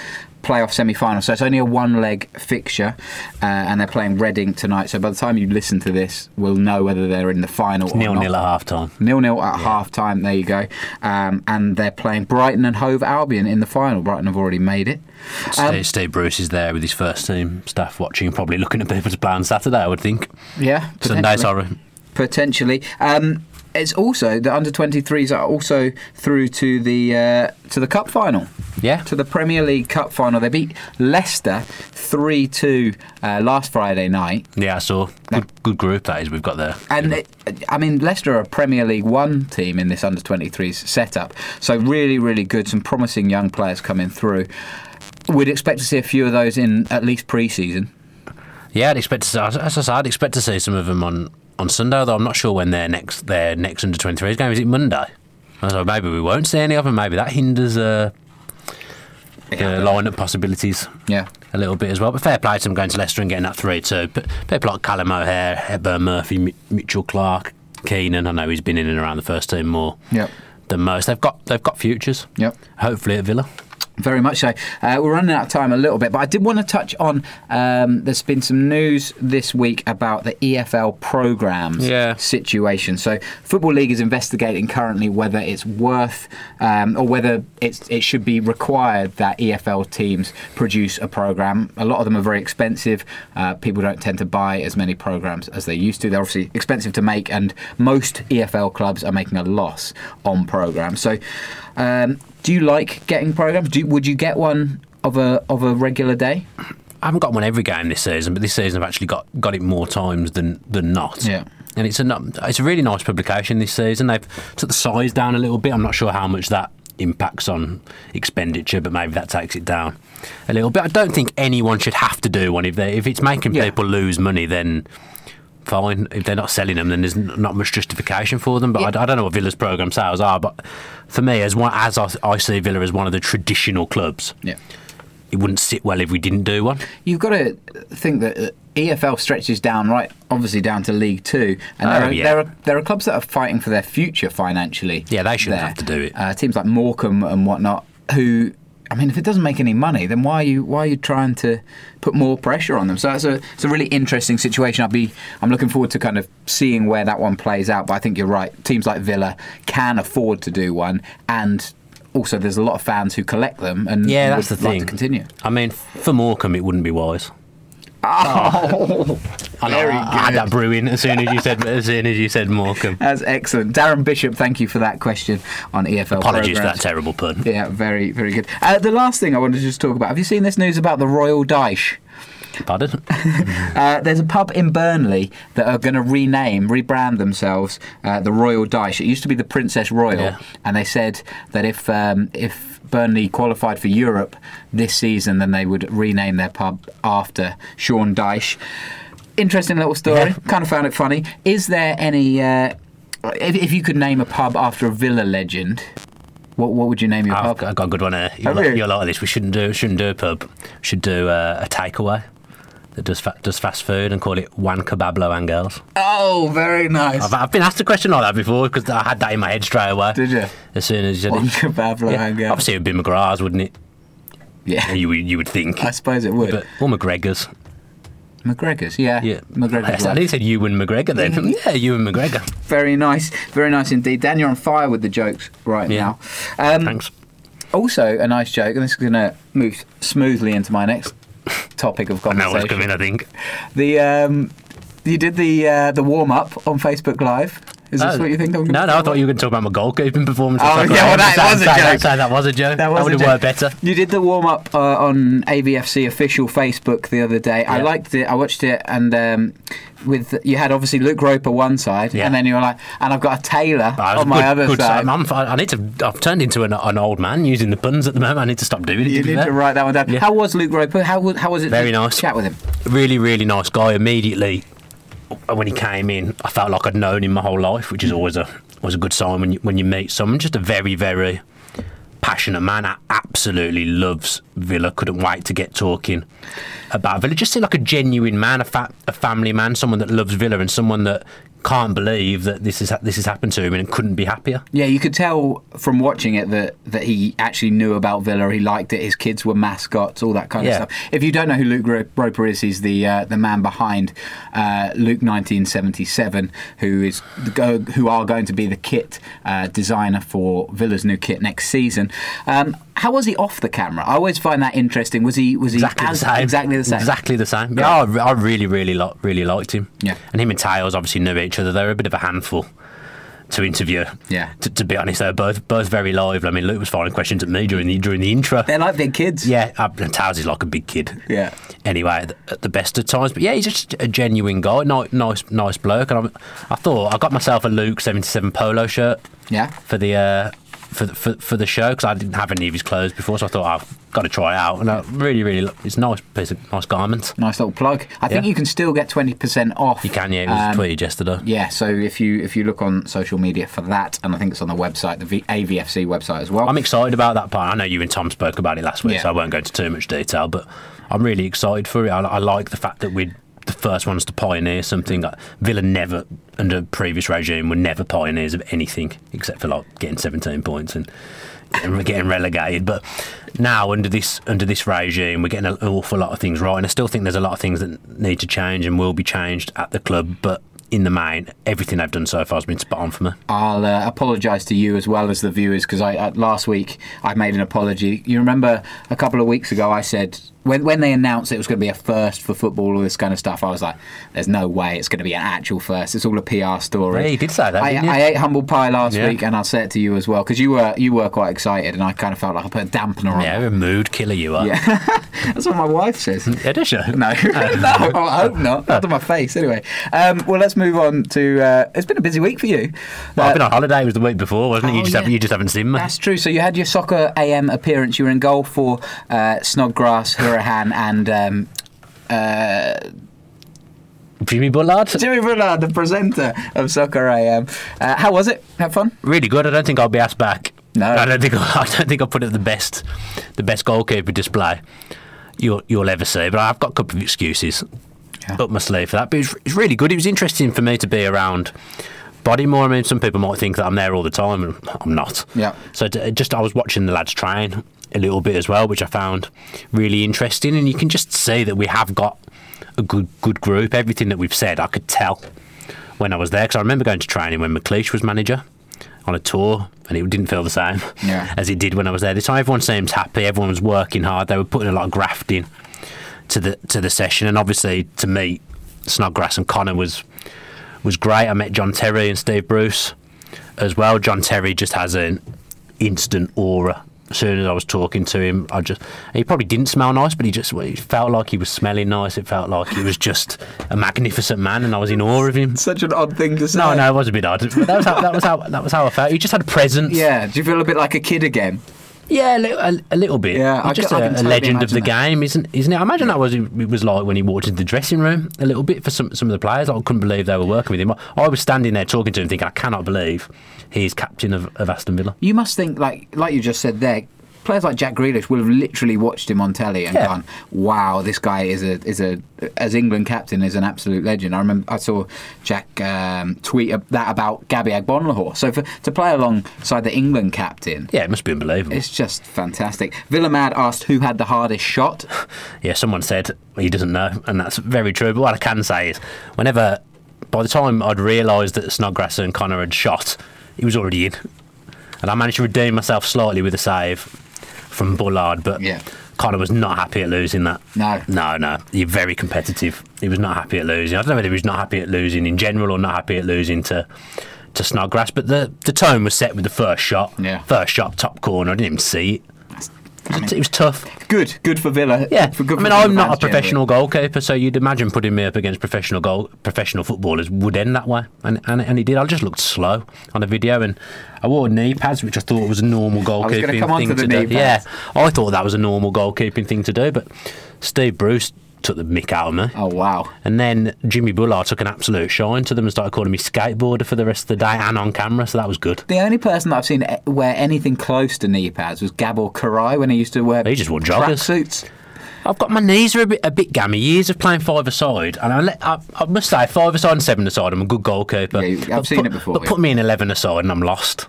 playoff semi-final. So it's only a one-leg fixture, uh, and they're playing Reading tonight. So by the time you listen to this, we'll know whether they're in the final or not. Nil-nil at half-time. Nil-nil at yeah. half-time, there you go. Um, and they're playing Brighton and Hove Albion in the final. Brighton have already made it. Um, Steve Bruce is there with his first team staff watching, probably looking at people's plans Saturday, I would think. Yeah, Sunday, sorry. Potentially. Um, it's also, the under twenty-threes are also through to the uh, to the cup final. Yeah. To the Premier League cup final. They beat Leicester three two uh, last Friday night. Yeah, I saw. Good, good group that is we've got there. And it, I mean, Leicester are a Premier League one team in this under twenty-threes setup. So really, really good. Some promising young players coming through. We'd expect to see a few of those in at least pre-season. Yeah, I'd expect to see, as I said, I'd expect to see some of them on, on Sunday, although I'm not sure when their next their next under twenty-threes game is. It Monday? So maybe we won't see any of them. Maybe that hinders uh, the yeah, line-up possibilities yeah. a little bit as well. But fair play to them going to Leicester and getting that three two. But people like Callum O'Hare, Hepburn Murphy, Mitchell Clark, Keenan. I know he's been in and around the first team more yep. than most. They've got they've got futures. Yep. Hopefully at Villa. Very much so. Uh, we're running out of time a little bit, but I did want to touch on, um, there's been some news this week about the E F L programmes yeah. situation. So Football League is investigating currently whether it's worth, um, or whether it's, it should be required that E F L teams produce a programme. A lot of them are very expensive. Uh, people don't tend to buy as many programmes as they used to. They're obviously expensive to make, and most E F L clubs are making a loss on programmes. So... Um, do you like getting programmes? Do you, would you get one of a of a regular day? I haven't got one every game this season, but this season I've actually got, got it more times than than not. Yeah, and it's a it's a really nice publication this season. They've took the size down a little bit. I'm not sure how much that impacts on expenditure, but maybe that takes it down a little bit. I don't think anyone should have to do one if they if it's making yeah. people lose money. Then fine. If they're not selling them, then there's not much justification for them. But yeah. I, I don't know what Villa's programme sales are. But for me, as one, as I, I see Villa as one of the traditional clubs, yeah. it wouldn't sit well if we didn't do one. You've got to think that E F L stretches down, right, obviously down to League Two, and oh, there, are, yeah. there are there are clubs that are fighting for their future financially. Yeah, they shouldn't there. have to do it. Uh, teams like Morecambe and whatnot, who. I mean, if it doesn't make any money, then why are you why are you trying to put more pressure on them? So that's a it's a really interesting situation. I'll be I'm looking forward to kind of seeing where that one plays out. But I think you're right. Teams like Villa can afford to do one, and also there's a lot of fans who collect them. And yeah, that's the thing. Like to continue. I mean, for Morecambe, it wouldn't be wise. Oh, I, know, I had that brewing as soon as you said as soon as you said Morecambe. That's excellent, Darren Bishop. Thank you for that question on E F L. Apologies programs. For that terrible pun. Yeah, very very good. Uh, the last thing I wanted to just talk about. Have you seen this news about the Royal Dyche? Pardon? uh, there's a pub in Burnley that are going to rename, rebrand themselves uh, the Royal Dyche. It used to be the Princess Royal, yeah. and they said that if um, if Burnley qualified for Europe this season, then they would rename their pub after Sean Dyche. Interesting little story. Yeah. Kind of found it funny. Is there any? Uh, if, if you could name a pub after a Villa legend. What what would you name your oh, pub? I've got a good one here. You'll, oh, really? You'll like this. We shouldn't do shouldn't do a pub. We should do uh, a takeaway that does fa- does fast food and call it Juan Pablo Angels. Oh, very nice. I've, I've been asked a question like that before because I had that in my head straight away. Did you? As soon as you Juan Pablo yeah. Angels. Obviously, it would be McGrath's, wouldn't it? Yeah. You you would think. I suppose it would. But, or McGregor's. McGregor's, yeah. yeah. McGregor's yes, I did say Ewan McGregor then. Mm-hmm. Yeah, Ewan McGregor. Very nice. Very nice indeed. Dan, you're on fire with the jokes right yeah. now. Um, Thanks. Also, a nice joke, and this is going to move smoothly into my next topic of conversation. I know what's coming, I think. The, um, you did the, uh, the warm-up on Facebook Live. Is oh, this what you think? I'm no, no, I thought you were going to talk about my goalkeeping performance. Oh, yeah, well, that was, that, that, that, that was a joke. That was a joke. That would have worked better. You did the warm-up uh, on A B F C official Facebook the other day. Yeah. I liked it. I watched it, and um, with you had, obviously, Luke Roper one side, yeah. and then you were like, and I've got a Taylor oh, on my good, other good side. I'm, I need to. I've turned into an, an old man using the puns at the moment. I need to stop doing it. You to need to write that one down. Yeah. How was Luke Roper? How was, how was it Very to nice. Chat with him? Really, really nice guy. Immediately when he came in, I felt like I'd known him my whole life, which is always a was a good sign when you, when you meet someone. Just a very, very passionate man. I absolutely loves Villa. Couldn't wait to get talking about Villa. Just seemed like a genuine man, a, fa- a family man, someone that loves Villa and someone that can't believe that this is ha- this has happened to him and couldn't be happier. Yeah, you could tell from watching it that, that he actually knew about Villa. He liked it. His kids were mascots, all that kind yeah. of stuff. If you don't know who Luke Roper is, he's the uh, the man behind uh, Luke nineteen seventy-seven, who is the go- who are going to be the kit uh, designer for Villa's new kit next season. Um, how was he off the camera? I always find that interesting. Was he was he exactly as, the same? Exactly the same. Exactly the same. But yeah. I, I really really li- really liked him. Yeah, and him and Tails obviously knew each other. They're a bit of a handful to interview. Yeah. To, to be honest, they're both both very lively. I mean, Luke was firing questions at me during the during the intro. They're like big kids. Yeah, uh, Tails is like a big kid. Yeah. Anyway, at the, at the best of times, but yeah, he's just a genuine guy, nice nice, nice bloke. And I, I thought I got myself a Luke seventy-seven polo shirt. Yeah. For the uh, for the, for for the show because I didn't have any of his clothes before, so I thought oh, I've got to try it out. And I really really it's nice piece of nice garment. Nice little plug. I think yeah. you can still get twenty percent off. You can, yeah. It was um, tweeted yesterday. Yeah, so if you if you look on social media for that, and I think it's on the website, the v- A V F C website as well. I'm excited about that part. I know you and Tom spoke about it last week, yeah. so I won't go into too much detail, but I'm really excited for it. I, I like the fact that we're the first ones to pioneer something. Like Villa never, under previous regime, were never pioneers of anything except for like getting seventeen points and getting, getting relegated. But now under this under this regime, we're getting an awful lot of things right, and I still think there's a lot of things that need to change and will be changed at the club. But in the main, everything I've done so far has been spot on for me. I'll uh, apologise to you as well as the viewers, because I uh, last week I made an apology. You remember a couple of weeks ago I said, when when they announced it was going to be a first for football, all this kind of stuff, I was like, there's no way it's going to be an actual first. It's all a P R story. Yeah, you did say that, I, didn't you? I ate humble pie last yeah. week, and I'll say it to you as well, because you were you were quite excited, and I kind of felt like I put a dampener on. Yeah, a mood killer you are. Yeah. That's what my wife says. Yeah, does she? No. no, I hope not. Not to my face, anyway. Um, well, let's move on to uh, it's been a busy week for you. Well, uh, I've been on holiday. It was the week before, wasn't it? Oh, you just yeah. haven't you just haven't seen me. That's true. So you had your Soccer A M appearance. You were in goal for uh, Snodgrass, Hourihane, and um, uh, Jimmy Bullard. Jimmy Bullard, the presenter of Soccer A M. Uh, how was it? Have fun. Really good. I don't think I'll be asked back. No, I don't think I, I don't think I put it the best the best goalkeeper display you'll you'll ever see. But I've got a couple of excuses. Yeah. Up my sleeve for that, but it's it's really good. It was interesting for me to be around body more. I mean, some people might think that I'm there all the time, and I'm not. Yeah. So to, just I was watching the lads train a little bit as well, which I found really interesting. And you can just see that we have got a good good group. Everything that we've said, I could tell when I was there, because I remember going to training when McLeish was manager on a tour, and it didn't feel the same yeah. as it did when I was there. This time, everyone seems happy. Everyone was working hard. They were putting a lot of graft in to the to the session, and obviously to meet Snodgrass and Connor was was great. I met John Terry and Steve Bruce as well. John Terry just has an instant aura. As soon as I was talking to him, I just he probably didn't smell nice, but he just it felt like he was smelling nice. It felt like he was just a magnificent man, and I was in awe of him. Such an odd thing to say. No, no, it was a bit odd. But that was how, that was how that was how I felt. He just had a presence. Yeah. Do you feel a bit like a kid again? Yeah, a little, a, a little bit. Yeah, he's just I, a, I totally a legend of the that. game, isn't isn't it? I imagine yeah. that was it was like when he walked into the dressing room a little bit for some some of the players. I couldn't believe they were working with him. I was standing there talking to him, thinking, I cannot believe he's captain of, of Aston Villa. You must think, like like you just said there, players like Jack Grealish will have literally watched him on telly and yeah. gone, "Wow, this guy is a is a as England captain is an absolute legend." I remember I saw Jack um, tweet that about Gabby Agbonlahor. So for, to play alongside the England captain, yeah, it must be unbelievable. It's just fantastic. Villa Mad asked who had the hardest shot. Yeah, someone said he doesn't know, and that's very true. But what I can say is, whenever by the time I'd realised that Snodgrass and Connor had shot, he was already in, and I managed to redeem myself slightly with a save from Bullard, but yeah. Connor was not happy at losing that. No. No, no. He's very competitive. He was not happy at losing. I don't know whether he was not happy at losing in general or not happy at losing to to Snodgrass, but the, the tone was set with the first shot. Yeah. First shot, top corner. I didn't even see it. I mean, it was tough. Good, good for Villa. Yeah, for, good I mean, I'm not a professional generally. goalkeeper, so you'd imagine putting me up against professional goal, professional footballers would end that way, and and and he did. I just looked slow on the video, and I wore knee pads, which I thought was a normal goalkeeping come thing to, to do. Pads. Yeah, I thought that was a normal goalkeeping thing to do, but Steve Bruce took the mick out of me. Oh, wow. And then Jimmy Bullard took an absolute shine to them and started calling me skateboarder for the rest of the day and on camera, so that was good. The only person that I've seen wear anything close to knee pads was Gabor Karai when he used to wear he just wore joggers. Suits. I've got my knees are a bit, a bit gammy. Years of playing five-a-side, and I, let, I, I must say, five-a-side and seven-a-side, I'm a good goalkeeper. Yeah, I've but seen put, it before. But yeah. Put me in eleven-a-side and I'm lost.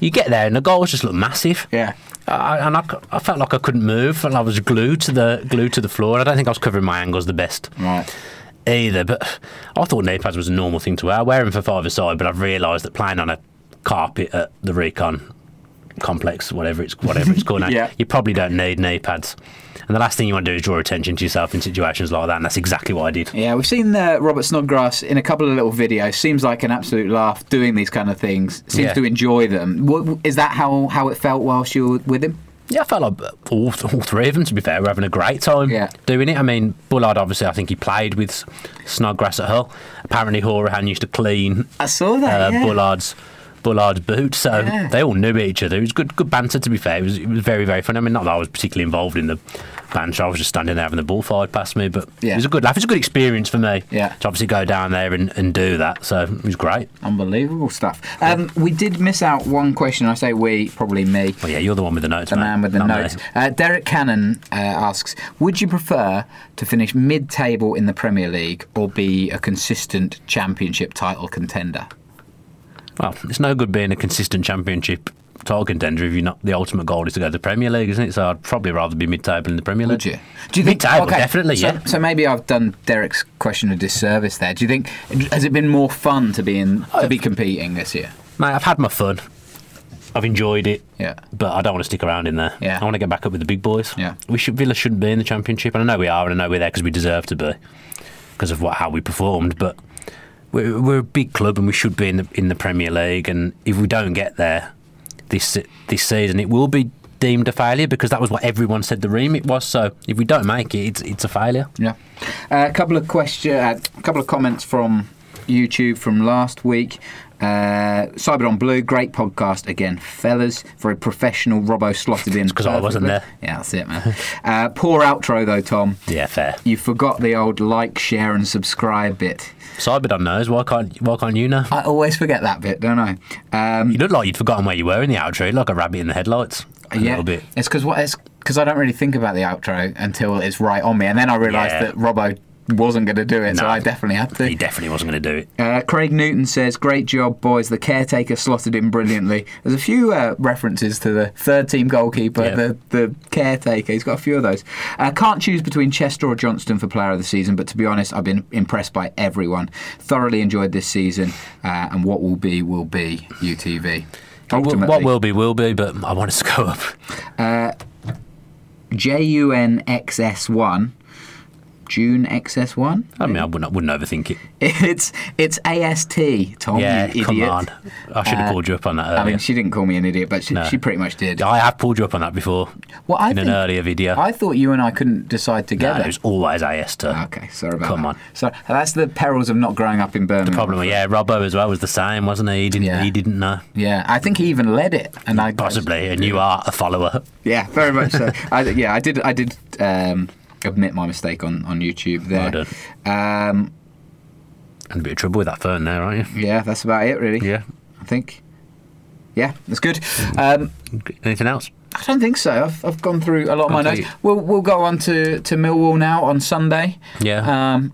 You get there and the goals just look massive. Yeah. I, and I, I felt like I couldn't move, and I was glued to the glued to the floor. I don't think I was covering my angles the best, right, either. But I thought knee pads was a normal thing to wear. I wear them for five-a-side, but I've realised that playing on a carpet at the Recon Complex, whatever it's whatever it's called now, yeah. you probably don't need knee pads. And the last thing you want to do is draw attention to yourself in situations like that, and that's exactly what I did. Yeah, we've seen uh, Robert Snodgrass in a couple of little videos. Seems like an absolute laugh doing these kind of things. Seems yeah. to enjoy them. What, is that how, how it felt whilst you were with him? Yeah, I felt like all, all three of them, to be fair, were having a great time yeah. doing it. I mean, Bullard, obviously, I think he played with Snodgrass at Hull. Apparently, Hourihane used to clean I saw that, uh, yeah. Bullard's... Bullard's boot, so yeah. they all knew each other. It was good, good banter. To be fair, it was, it was very, very funny. I mean, not that I was particularly involved in the banter. I was just standing there having the ball fired past me, but yeah. it was a good laugh. It was a good experience for me. Yeah. to obviously go down there and, and do that. So it was great. Unbelievable stuff. Um, yeah. We did miss out one question. I say we, probably me. Well, yeah, you're the one with the notes. The mate. man with the not notes. Uh, Derek Cannon uh, asks: would you prefer to finish mid-table in the Premier League or be a consistent Championship title contender? Well, it's no good being a consistent Championship title contender if you're not. The ultimate goal is to go to the Premier League, isn't it? So I'd probably rather be mid-table in the Premier League. Would you? Do you think, mid-table, okay, definitely, so, yeah. So maybe I've done Derek's question a disservice there. Do you think, has it been more fun to be in to be competing this year? Mate, I've had my fun. I've enjoyed it, yeah. but I don't want to stick around in there. Yeah. I want to get back up with the big boys. Yeah. We should, Villa shouldn't be in the Championship, and I know we are, and I know we're there because we deserve to be, because of what how we performed, but... We're, we're a big club, and we should be in the in the Premier League. And if we don't get there this this season, it will be deemed a failure, because that was what everyone said the remit was. So if we don't make it, it's it's a failure. Yeah. Uh, a couple of question, uh, a couple of comments from YouTube from last week. Uh, Cyber on Blue, great podcast again, fellas. Very professional. Robbo slotted in because I wasn't there. Yeah, that's it, man. uh, poor outro though, Tom. Yeah, fair. You forgot the old like, share, and subscribe bit. Cyber on knows. Why can't Why can't you know? I always forget that bit, don't I? Um, you look like you'd forgotten where you were in the outro, like a rabbit in the headlights. A yeah, little bit. It's because what it's because I don't really think about the outro until it's right on me, and then I realise yeah. that Robbo wasn't going to do it, no, so I definitely had to. He definitely wasn't going to do it. Uh, Craig Newton says, great job, boys. The caretaker slotted in brilliantly. There's a few uh, references to the third-team goalkeeper, yeah. the, the caretaker. He's got a few of those. Uh, can't choose between Chester or Johnston for player of the season, but to be honest, I've been impressed by everyone. Thoroughly enjoyed this season, uh, and what will be will be U T V. Ultimately. What will be will be, but I want us to go up. Uh, J U N X S one June X S one I mean, I wouldn't, wouldn't overthink it. It's it's A S T, Tom, yeah, you idiot. Come on. I should have uh, called you up on that earlier. I mean, she didn't call me an idiot, but she, no. she pretty much did. I have pulled you up on that before well, I in think, an earlier video. I thought you and I couldn't decide together. No, it was always A S T. Okay, sorry about come that. Come on. So that's the perils of not growing up in Birmingham. The problem, yeah, Robbo as well was the same, wasn't he? He didn't, yeah. he didn't know. Yeah, I think he even led it. And I Possibly, and you are a follower. Yeah, very much so. I, yeah, I did... I did um, admit my mistake on, on YouTube there. Well done. Um, and a bit of trouble with that phone there, aren't you? Yeah, that's about it, really. Yeah. I think. Yeah, that's good. Um, Anything else? I don't think so. I've, I've gone through a lot of my notes. We'll, we'll go on to, to Millwall now on Sunday. Yeah. Um,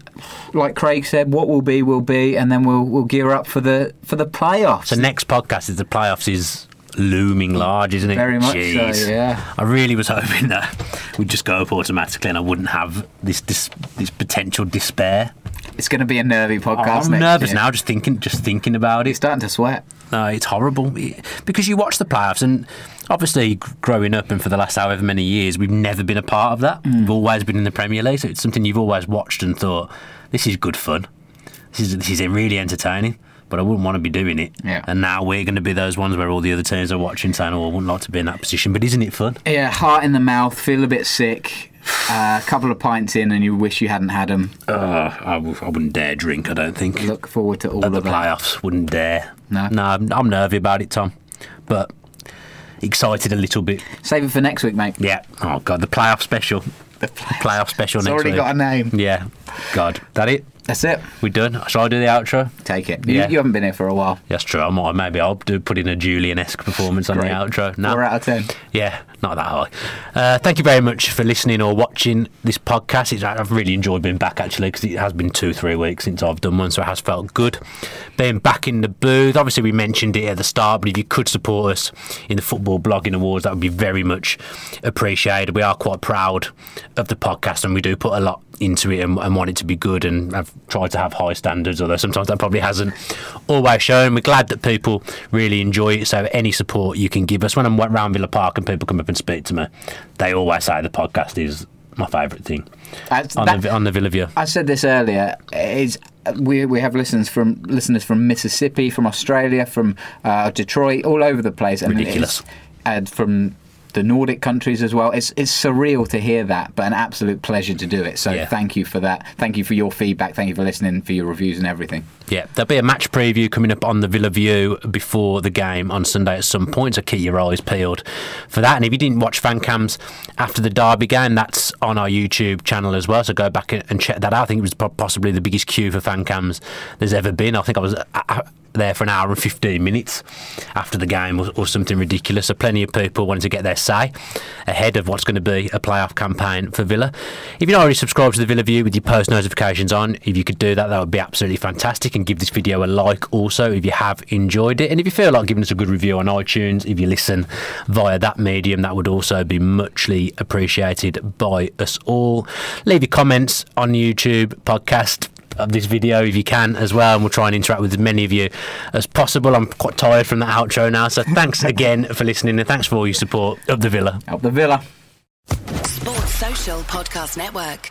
like Craig said, what will be will be, and then we'll we'll gear up for the for the playoffs. So next podcast is the playoffs is... looming large, isn't it? Very much Jeez. so, yeah. I really was hoping that we'd just go up automatically and I wouldn't have this this, this potential despair. It's going to be a nervy podcast. Oh, I'm next nervous year. now just thinking just thinking about it. You're starting to sweat. No, it's horrible. Because you watch the playoffs, and obviously growing up and for the last however many years, we've never been a part of that. Mm. We've always been in the Premier League, so it's something you've always watched and thought, this is good fun. This is, this is really entertaining, but I wouldn't want to be doing it. Yeah. And now we're going to be those ones where all the other teams are watching saying, oh, I wouldn't like to be in that position, but isn't it fun? Yeah, heart in the mouth, feel a bit sick, a uh, couple of pints in and you wish you hadn't had them. Uh, I, w- I wouldn't dare drink, I don't think. Look forward to all At of the playoffs, that. Wouldn't dare. No. No, I'm, I'm nervy about it, Tom, but excited a little bit. Save it for next week, mate. Yeah. Oh, God, the playoff special. The playoff, playoff special it's next week. It's already got a name. Yeah. God, that it? That's it. We're done. Shall I do the outro? Take it. You, yeah. you haven't been here for a while. That's true. I might. Maybe I'll do put in a Julian-esque performance on the outro. No. Four out of ten. Yeah, not that high. Uh, thank you very much for listening or watching this podcast. It's, I've really enjoyed being back, actually, because it has been two, three weeks since I've done one, so it has felt good. Being back in the booth, obviously we mentioned it at the start, but if you could support us in the Football Blogging Awards, that would be very much appreciated. We are quite proud of the podcast, and we do put a lot into it and, and want it to be good, and I've tried to have high standards, although sometimes that probably hasn't always shown. We're glad that people really enjoy it, so any support you can give us. When I'm round Villa Park and people come up and speak to me, they always say the podcast is my favourite thing That's, on, that, the, on the Villa View. I said this earlier, is we we have listeners from listeners from Mississippi, from Australia, from uh, Detroit, all over the place. And ridiculous. And from the Nordic countries as well. It's it's surreal to hear that, but an absolute pleasure to do it. So yeah. Thank you for that. Thank you for your feedback. Thank you for listening, for your reviews and everything. Yeah, there'll be a match preview coming up on the Villa View before the game on Sunday at some point, so keep your eyes peeled for that. And if you didn't watch fan cams after the Derby game, that's on our YouTube channel as well, so go back and check that out. I think it was possibly the biggest queue for fan cams there's ever been. I think I was there for an hour and fifteen minutes after the game or, or something ridiculous, so plenty of people wanted to get their say ahead of what's going to be a playoff campaign for Villa. If you're not already subscribed to the Villa View with your post notifications on, if you could do that, that would be absolutely fantastic. And give this video a like also if you have enjoyed it, and if you feel like giving us a good review on iTunes, if you listen via that medium, that would also be muchly appreciated by us all. Leave your comments on YouTube podcast of this video if you can as well, and we'll try and interact with as many of you as possible. I'm quite tired from that outro now, so thanks again for listening, and thanks for all your support of the Villa. Up the Villa. Sports Social Podcast Network.